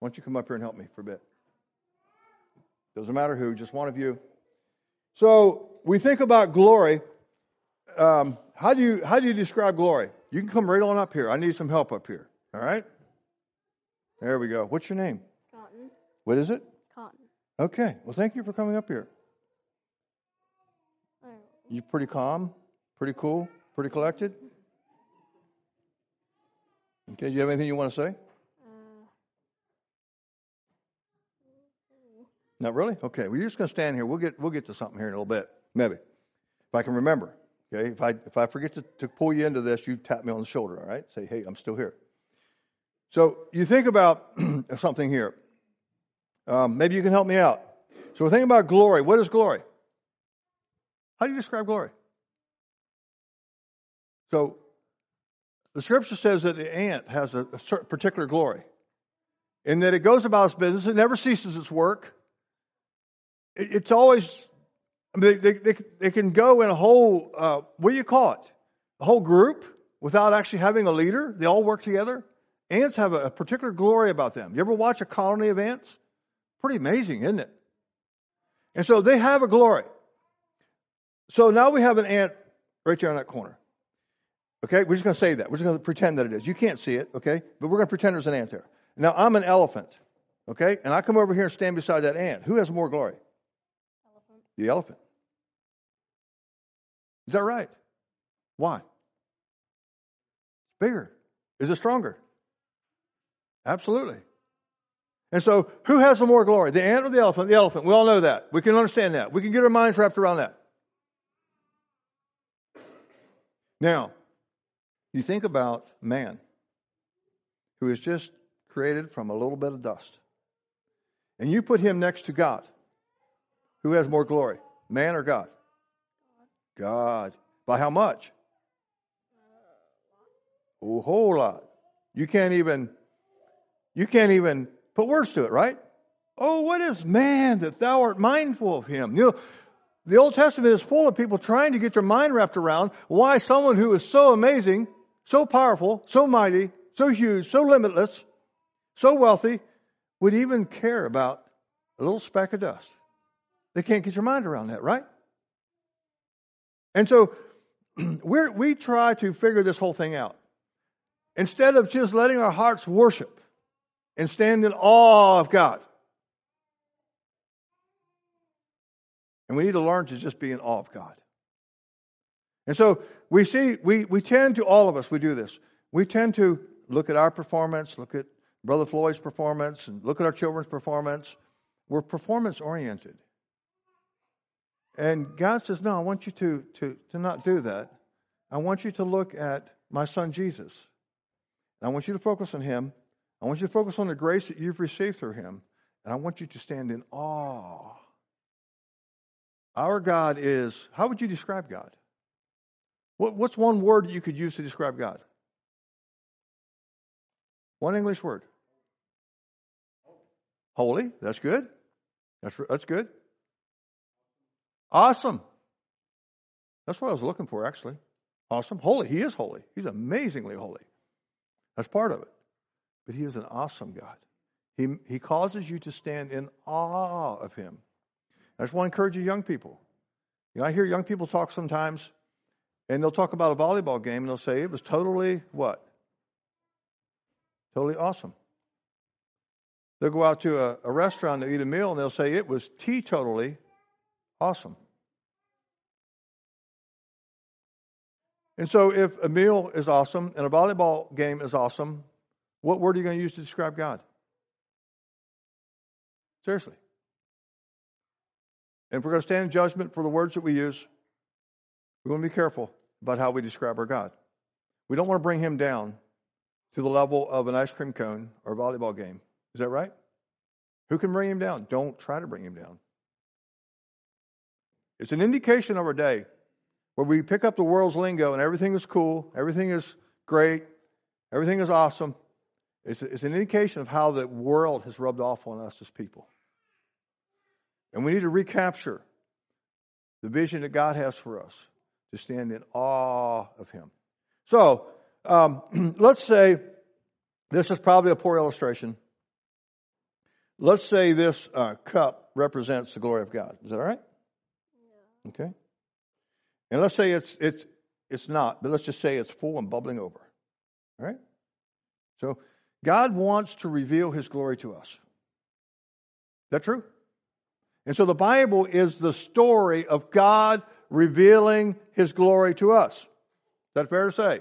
Why don't you come up here and help me for a bit? Doesn't matter who, just one of you. So we think about glory. How do you describe glory? You can come right on up here. I need some help up here. All right? There we go. What's your name? Cotton. What is it? Cotton. Okay. Well, thank you for coming up here. You're pretty calm, pretty cool, pretty collected. Okay, do you have anything you want to say? Not really? Okay, well, you're just going to stand here. We'll get to something here in a little bit, maybe. If I can remember, okay? If I forget to pull you into this, you tap me on the shoulder, all right? Say, hey, I'm still here. So you think about something here. Maybe you can help me out. So we're thinking about glory. What is glory? How do you describe glory? So the scripture says that the ant has a certain particular glory, and that it goes about its business. It never ceases its work. It's always, I mean, they can go in a whole, what do you call it? A whole group without actually having a leader. They all work together. Ants have a particular glory about them. You ever watch a colony of ants? Pretty amazing, isn't it? And so they have a glory. So now we have an ant right there in that corner. Okay, we're just going to say that. We're just going to pretend that it is. You can't see it, okay? But we're going to pretend there's an ant there. Now, I'm an elephant, okay? And I come over here and stand beside that ant. Who has more glory? Elephant. The elephant. Is that right? Why? It's bigger. Is it stronger? Absolutely. And so, who has the more glory? The ant or the elephant? The elephant. We all know that. We can understand that. We can get our minds wrapped around that. Now, you think about man, who is just created from a little bit of dust. And you put him next to God. Who has more glory? Man or God? God. By how much? A whole lot. You can't even put words to it, right? Oh, what is man that thou art mindful of him? You know, the Old Testament is full of people trying to get their mind wrapped around why someone who is so amazing, so powerful, so mighty, so huge, so limitless, so wealthy, would even care about a little speck of dust. They can't get your mind around that, right? And so we try to figure this whole thing out. Instead of just letting our hearts worship and stand in awe of God. And we need to learn to just be in awe of God. And so we see, we tend to, all of us, we do this. We tend to look at our performance, look at Brother Floyd's performance, and look at our children's performance. We're performance-oriented. And God says, no, I want you to not do that. I want you to look at my son Jesus. And I want you to focus on him. I want you to focus on the grace that you've received through him. And I want you to stand in awe. Our God is, how would you describe God? What's one word that you could use to describe God? One English word. Holy. That's good. That's good. Awesome. That's what I was looking for, actually. Awesome. Holy. He is holy. He's amazingly holy. That's part of it. But he is an awesome God. He causes you to stand in awe of him. I just want to encourage you young people. You know, I hear young people talk sometimes, and they'll talk about a volleyball game, and they'll say, it was totally what? Totally awesome. They'll go out to a restaurant to eat a meal, and they'll say, it was teetotally awesome. And so if a meal is awesome and a volleyball game is awesome, what word are you going to use to describe God? Seriously. And if we're going to stand in judgment for the words that we use, we want to be careful about how we describe our God. We don't want to bring him down to the level of an ice cream cone or a volleyball game. Is that right? Who can bring him down? Don't try to bring him down. It's an indication of our day where we pick up the world's lingo and everything is cool, everything is great, everything is awesome. It's an indication of how the world has rubbed off on us as people. And we need to recapture the vision that God has for us to stand in awe of him. So, let's say, this is probably a poor illustration. Let's say this cup represents the glory of God. Is that all right? Yeah. Okay. And let's say it's not, but let's just say it's full and bubbling over. All right? So, God wants to reveal his glory to us. Is that true? And so the Bible is the story of God revealing his glory to us. Is that fair to say?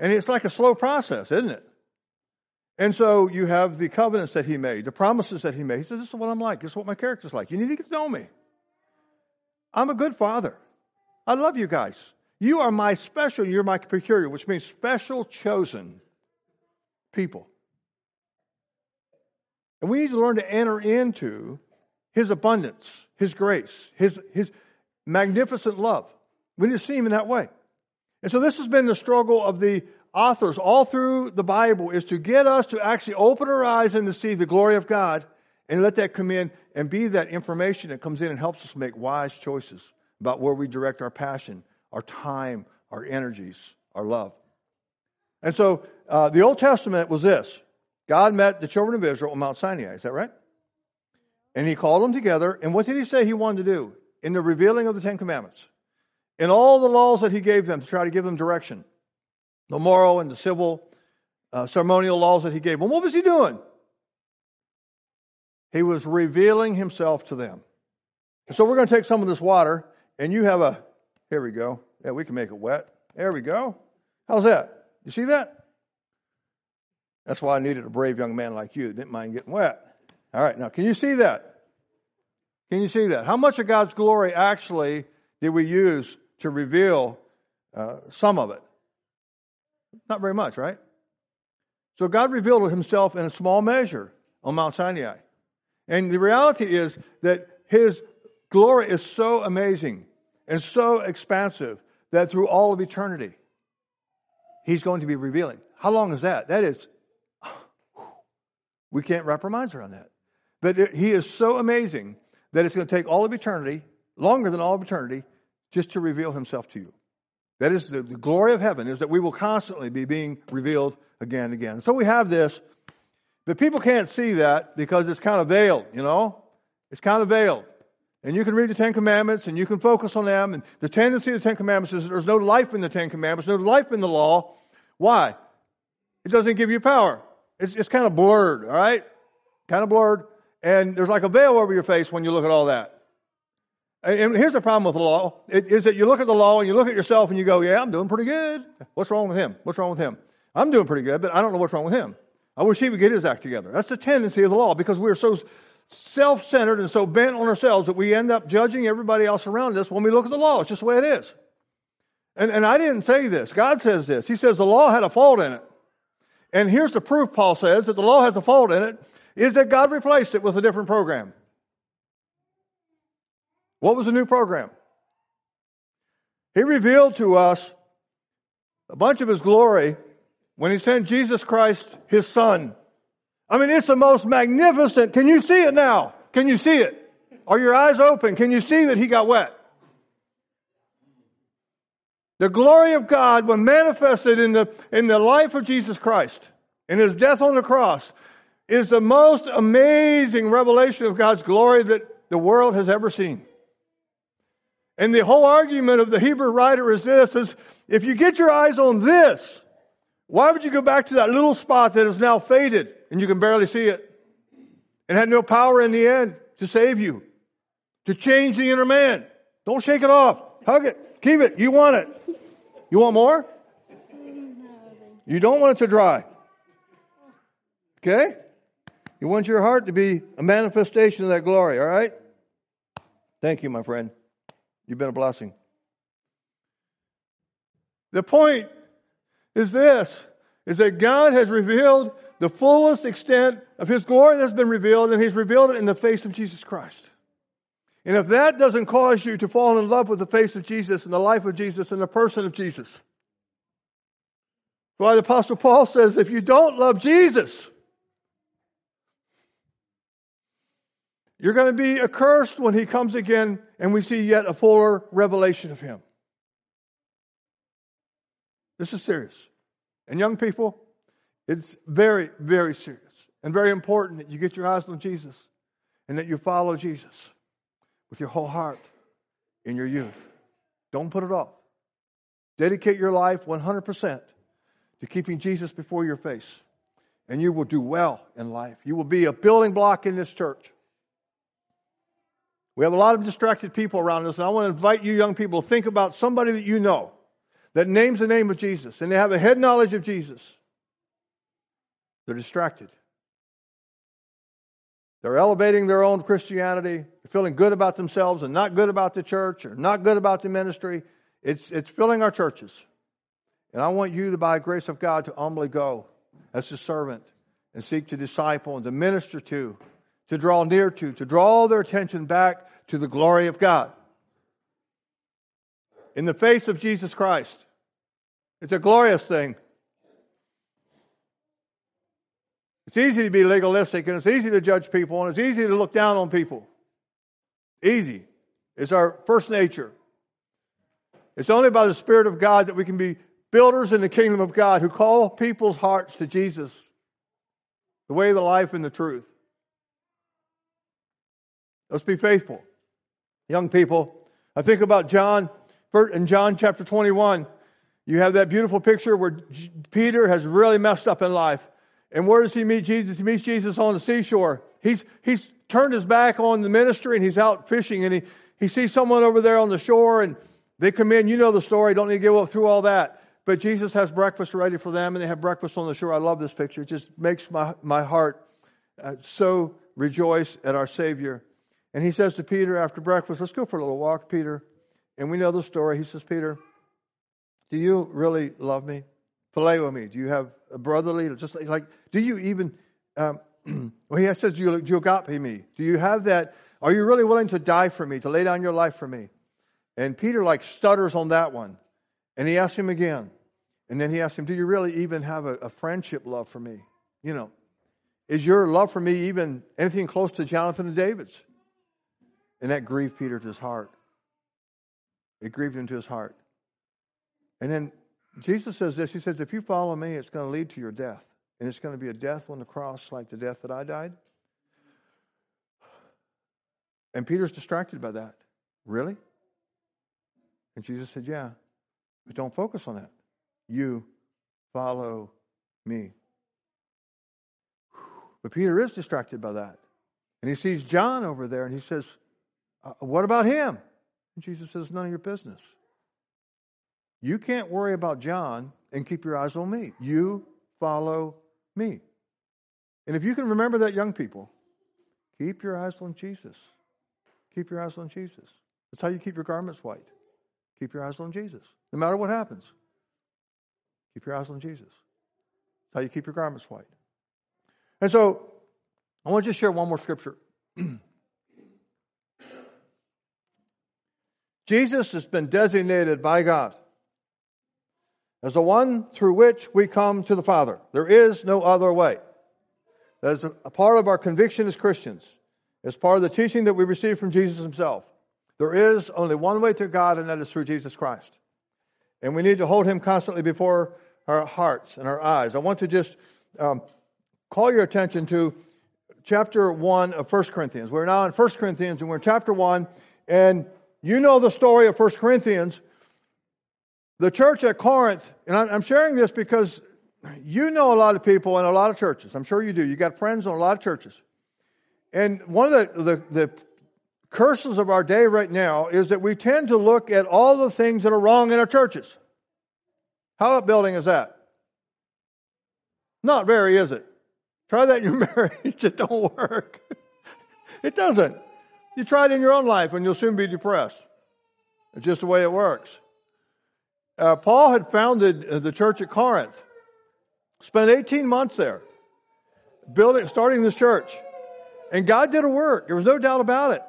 And it's like a slow process, isn't it? And so you have the covenants that he made, the promises that he made. He says, this is what I'm like. This is what my character's like. You need to get to know me. I'm a good father. I love you guys. You are my special, you're my peculiar, which means special chosen people. And we need to learn to enter into his abundance, his grace, his magnificent love. We need to see him in that way. And so this has been the struggle of the authors all through the Bible, is to get us to actually open our eyes and to see the glory of God and let that come in and be that information that comes in and helps us make wise choices about where we direct our passion, our time, our energies, our love. And so the Old Testament was this. God met the children of Israel on Mount Sinai. Is that right? And he called them together. And what did he say he wanted to do in the revealing of the Ten Commandments? In all the laws that he gave them to try to give them direction. The moral and the civil ceremonial laws that he gave them. What was he doing? He was revealing himself to them. And so we're going to take some of this water, and you have a, here we go. Yeah, we can make it wet. There we go. How's that? You see that? That's why I needed a brave young man like you. Didn't mind getting wet. All right, now can you see that? Can you see that? How much of God's glory actually did we use to reveal some of it? Not very much, right? So God revealed himself in a small measure on Mount Sinai. And the reality is that his glory is so amazing and so expansive that through all of eternity, he's going to be revealing. How long is that? That is, we can't wrap our minds around that. But he is so amazing that it's going to take all of eternity, longer than all of eternity, just to reveal himself to you. That is the glory of heaven, is that we will constantly be being revealed again and again. So we have this, but people can't see that because it's kind of veiled, you know? It's kind of veiled. And you can read the Ten Commandments and you can focus on them. And the tendency of the Ten Commandments is that there's no life in the Ten Commandments, no life in the law. Why? It doesn't give you power. It's kind of blurred, all right? Kind of blurred. And there's like a veil over your face when you look at all that. And here's the problem with the law, is that you look at the law and you look at yourself and you go, yeah, I'm doing pretty good. What's wrong with him? What's wrong with him? I'm doing pretty good, but I don't know what's wrong with him. I wish he would get his act together. That's the tendency of the law, because we're so self-centered and so bent on ourselves that we end up judging everybody else around us when we look at the law. It's just the way it is. And I didn't say this. God says this. He says the law had a fault in it. And here's the proof, Paul says, that the law has a fault in it, is that God replaced it with a different program. What was the new program? He revealed to us a bunch of his glory when he sent Jesus Christ, his son. I mean, it's the most magnificent. Can you see it now? Can you see it? Are your eyes open? Can you see that he got wet? The glory of God was manifested in the life of Jesus Christ, in his death on the cross, is the most amazing revelation of God's glory that the world has ever seen. And the whole argument of the Hebrew writer is this, is if you get your eyes on this, why would you go back to that little spot that is now faded and you can barely see it? It had no power in the end to save you, to change the inner man. Don't shake it off. Hug it. Keep it. You want it. You want more? You don't want it to dry. Okay? You want your heart to be a manifestation of that glory, all right? Thank you, my friend. You've been a blessing. The point is this, is that God has revealed the fullest extent of his glory that's been revealed, and he's revealed it in the face of Jesus Christ. And if that doesn't cause you to fall in love with the face of Jesus and the life of Jesus and the person of Jesus, why the Apostle Paul says, if you don't love Jesus, you're going to be accursed when he comes again and we see yet a fuller revelation of him. This is serious. And young people, it's very, very serious and very important that you get your eyes on Jesus and that you follow Jesus with your whole heart in your youth. Don't put it off. Dedicate your life 100% to keeping Jesus before your face, and you will do well in life. You will be a building block in this church. We have a lot of distracted people around us, and I want to invite you young people to think about somebody that you know that names the name of Jesus, and they have a head knowledge of Jesus. They're distracted. They're elevating their own Christianity. They're feeling good about themselves and not good about the church or not good about the ministry. It's filling our churches. And I want you, to, by the grace of God, to humbly go as a servant and seek to disciple and to minister to draw near to draw their attention back to the glory of God. In the face of Jesus Christ, it's a glorious thing. It's easy to be legalistic, and it's easy to judge people, and it's easy to look down on people. Easy. It's our first nature. It's only by the Spirit of God that we can be builders in the kingdom of God who call people's hearts to Jesus, the way, the life, and the truth. Let's be faithful. Young people, I think about John, in John chapter 21. You have that beautiful picture where Peter has really messed up in life. And where does he meet Jesus? He meets Jesus on the seashore. He's turned his back on the ministry and he's out fishing, and he sees someone over there on the shore, and they come in. You know the story. Don't need to go through all that. But Jesus has breakfast ready for them, and they have breakfast on the shore. I love this picture. It just makes my heart so rejoice at our Savior. And he says to Peter after breakfast, let's go for a little walk, Peter. And we know the story. He says, Peter, do you really love me? Phileo me. Do you have a brotherly? Just like, do you even, well, he says, do you agape me? Do you have that? Are you really willing to die for me, to lay down your life for me? And Peter stutters on that one. And he asks him again. And then he asks him, do you really even have a friendship love for me? You know, is your love for me even anything close to Jonathan and David's? And that grieved Peter to his heart. It grieved him to his heart. And then Jesus says this. He says, if you follow me, it's going to lead to your death. And it's going to be a death on the cross like the death that I died. And Peter's distracted by that. Really? And Jesus said, yeah, but don't focus on that. You follow me. But Peter is distracted by that. And he sees John over there and he says, what about him? And Jesus says, none of your business. You can't worry about John and keep your eyes on me. You follow me. And if you can remember that, young people, keep your eyes on Jesus. Keep your eyes on Jesus. That's how you keep your garments white. Keep your eyes on Jesus. No matter what happens, keep your eyes on Jesus. That's how you keep your garments white. And so, I want to just share one more scripture. Jesus has been designated by God as the one through which we come to the Father. There is no other way. That is a part of our conviction as Christians. It's part of the teaching that we receive from Jesus himself. There is only one way to God, and that is through Jesus Christ. And we need to hold him constantly before our hearts and our eyes. I want to just call your attention to chapter 1 of 1 Corinthians. We're now in 1 Corinthians, and we're in chapter 1, and you know the story of 1 Corinthians. The church at Corinth, and I'm sharing this because you know a lot of people in a lot of churches. I'm sure you do. You got friends in a lot of churches. And one of the curses of our day right now is that we tend to look at all the things that are wrong in our churches. How upbuilding is that? Not very, is it? Try that in your marriage. It don't work. It doesn't. You try it in your own life and you'll soon be depressed. It's just the way it works. Paul had founded the church at Corinth. Spent 18 months there, starting this church. And God did a work. There was no doubt about it.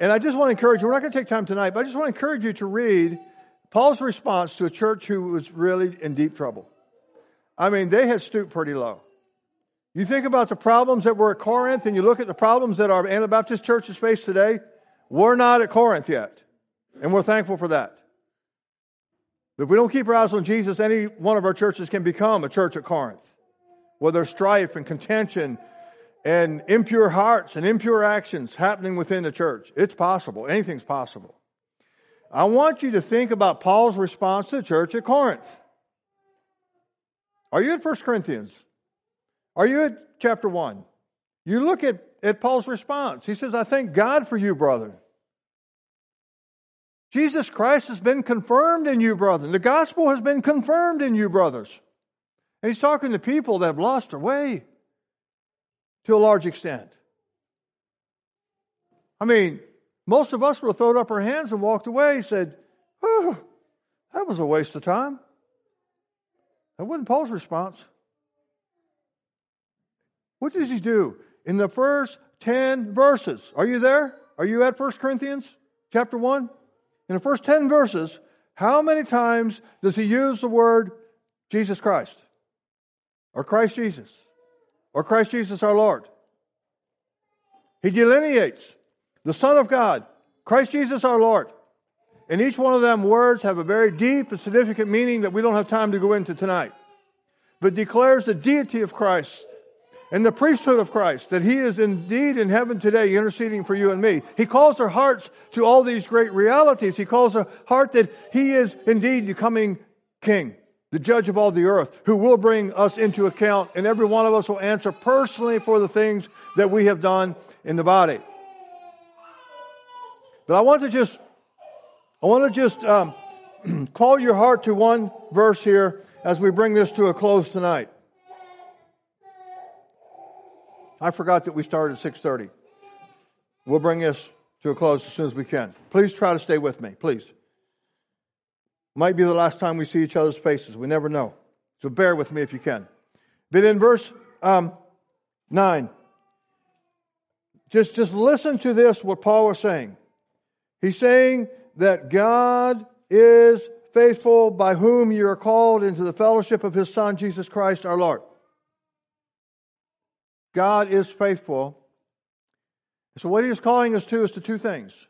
And I just want to encourage you, we're not going to take time tonight, but I just want to encourage you to read Paul's response to a church who was really in deep trouble. I mean, they had stooped pretty low. You think about the problems that were at Corinth, and you look at the problems that our Anabaptist churches face today. We're not at Corinth yet, and we're thankful for that. But if we don't keep our eyes on Jesus, any one of our churches can become a church at Corinth, where there's strife and contention and impure hearts and impure actions happening within the church. It's possible. Anything's possible. I want you to think about Paul's response to the church at Corinth. Are you at 1 Corinthians? Are you at chapter 1? You look at Paul's response. He says, I thank God for you, brethren. Jesus Christ has been confirmed in you, brethren. The gospel has been confirmed in you, brothers. And he's talking to people that have lost their way to a large extent. I mean, most of us would have thrown up our hands and walked away and said, oh, that was a waste of time. That wasn't Paul's response. What does he do? In the first 10 verses, are you there? Are you at 1 Corinthians chapter 1? In the first 10 verses, how many times does he use the word Jesus Christ? Or Christ Jesus? Or Christ Jesus our Lord? He delineates the Son of God, Christ Jesus our Lord. And each one of them words have a very deep and significant meaning that we don't have time to go into tonight. But declares the deity of Christ and the priesthood of Christ, that He is indeed in heaven today interceding for you and me. He calls our hearts to all these great realities. He calls our heart that He is indeed the coming King, the judge of all the earth, who will bring us into account, and every one of us will answer personally for the things that we have done in the body. But I want to just call your heart to one verse here as we bring this to a close tonight. I forgot that we started at 6:30. We'll bring this to a close as soon as we can. Please try to stay with me, please. Might be the last time we see each other's faces. We never know. So bear with me if you can. But in verse 9, just listen to this, what Paul was saying. He's saying that God is faithful, by whom you are called into the fellowship of His Son, Jesus Christ our Lord. God is faithful. So what He is calling us to is to two things.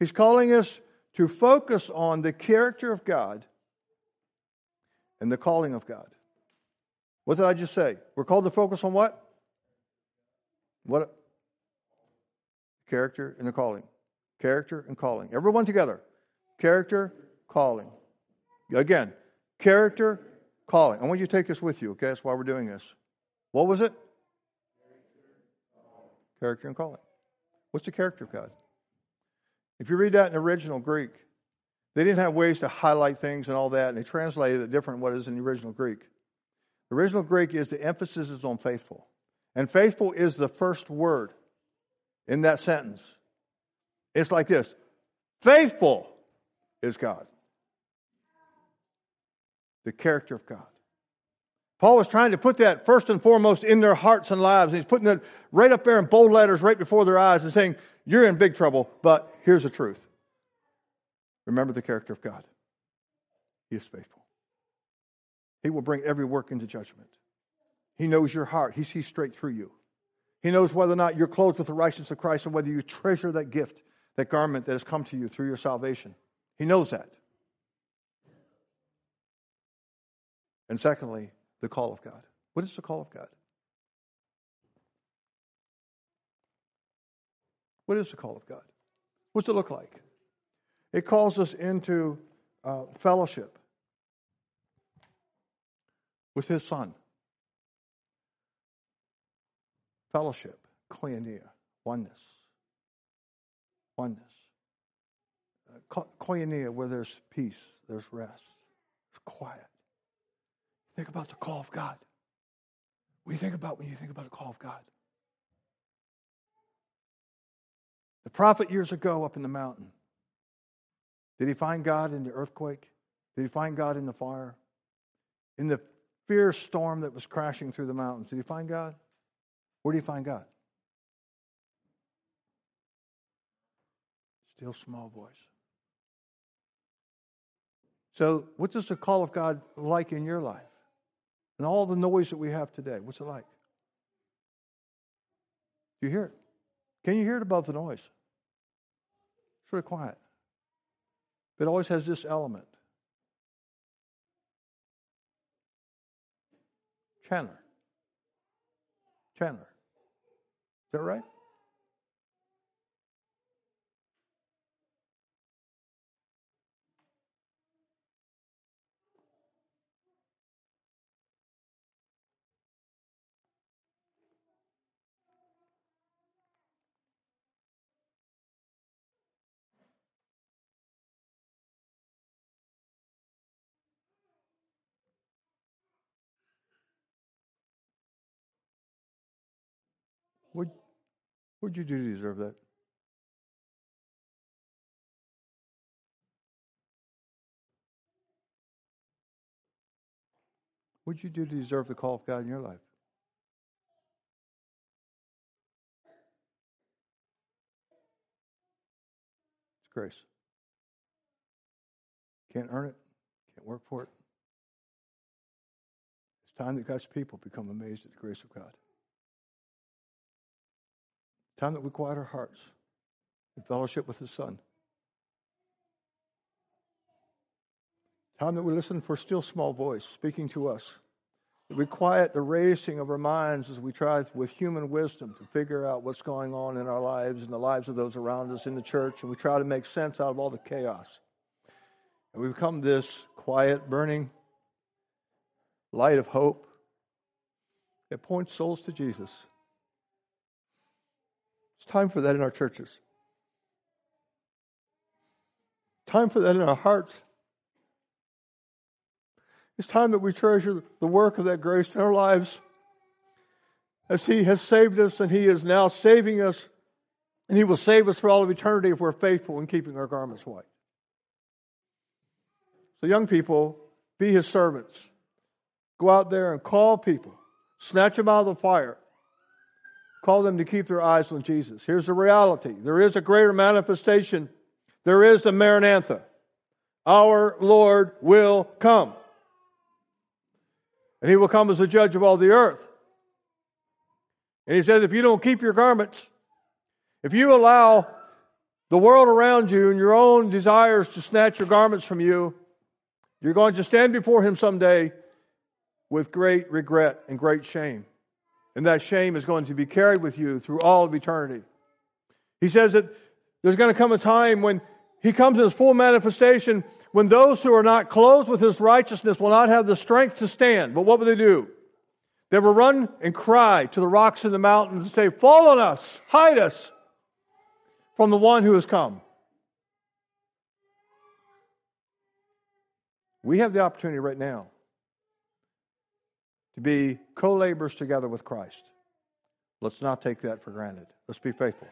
He's calling us to focus on the character of God and the calling of God. What did I just say? We're called to focus on what? What? Character and the calling. Character and calling. Everyone together. Character, calling. Again, character, calling. I want you to take this with you, okay? That's why we're doing this. What was it? Character and calling. What's the character of God? If you read that in original Greek, they didn't have ways to highlight things and all that, and they translated it different than what is in the original Greek. The original Greek is the emphasis is on faithful. And faithful is the first word in that sentence. It's like this. Faithful is God. The character of God. Paul was trying to put that first and foremost in their hearts and lives. And he's putting it right up there in bold letters right before their eyes and saying, you're in big trouble, but here's the truth. Remember the character of God. He is faithful. He will bring every work into judgment. He knows your heart. He sees straight through you. He knows whether or not you're clothed with the righteousness of Christ and whether you treasure that gift, that garment that has come to you through your salvation. He knows that. And secondly, the call of God. What is the call of God? What is the call of God? What's it look like? It calls us into fellowship with His Son. Fellowship, koinonia, oneness. Oneness. Koinonia, where there's peace, there's rest, there's quiet. Think about the call of God. What do you think about when you think about the call of God? The prophet years ago up in the mountain, did he find God in the earthquake? Did he find God in the fire? In the fierce storm that was crashing through the mountains, did he find God? Where do you find God? Still small voice. So what does the call of God like in your life? And all the noise that we have today, what's it like? Do you hear it? Can you hear it above the noise? It's really quiet. But it always has this element. Chandler. Is that right? What'd you do to deserve that? What'd you do to deserve the call of God in your life? It's grace. Can't earn it. Can't work for it. It's time that God's people become amazed at the grace of God. It's time that we quiet our hearts and fellowship with the Son. Time that we listen for still small voice speaking to us. That we quiet the racing of our minds as we try with human wisdom to figure out what's going on in our lives and the lives of those around us in the church. And we try to make sense out of all the chaos. And we become this quiet, burning light of hope that points souls to Jesus. It's time for that in our churches. Time for that in our hearts. It's time that we treasure the work of that grace in our lives as He has saved us and He is now saving us and He will save us for all of eternity if we're faithful in keeping our garments white. So young people, be His servants. Go out there and call people. Snatch them out of the fire. Call them to keep their eyes on Jesus. Here's the reality. There is a greater manifestation. There is the Maranatha. Our Lord will come. And He will come as the judge of all the earth. And He says, if you don't keep your garments, if you allow the world around you and your own desires to snatch your garments from you, you're going to stand before Him someday with great regret and great shame. And that shame is going to be carried with you through all of eternity. He says that there's going to come a time when He comes in His full manifestation, when those who are not clothed with His righteousness will not have the strength to stand. But what will they do? They will run and cry to the rocks and the mountains and say, fall on us, hide us from the one who has come. We have the opportunity right now to be co-laborers together with Christ. Let's not take that for granted. Let's be faithful.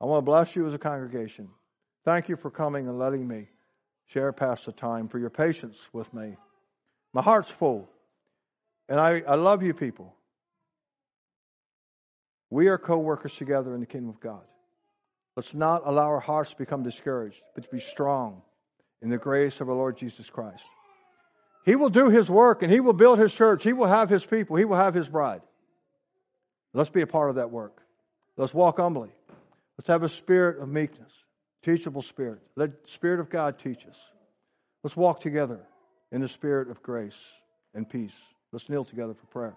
I want to bless you as a congregation. Thank you for coming and letting me share past the time, for your patience with me. My heart's full. And I love you people. We are co-workers together in the kingdom of God. Let's not allow our hearts to become discouraged, but to be strong in the grace of our Lord Jesus Christ. He will do His work and He will build His church. He will have His people. He will have His bride. Let's be a part of that work. Let's walk humbly. Let's have a spirit of meekness. Teachable spirit. Let the Spirit of God teach us. Let's walk together in the spirit of grace and peace. Let's kneel together for prayer.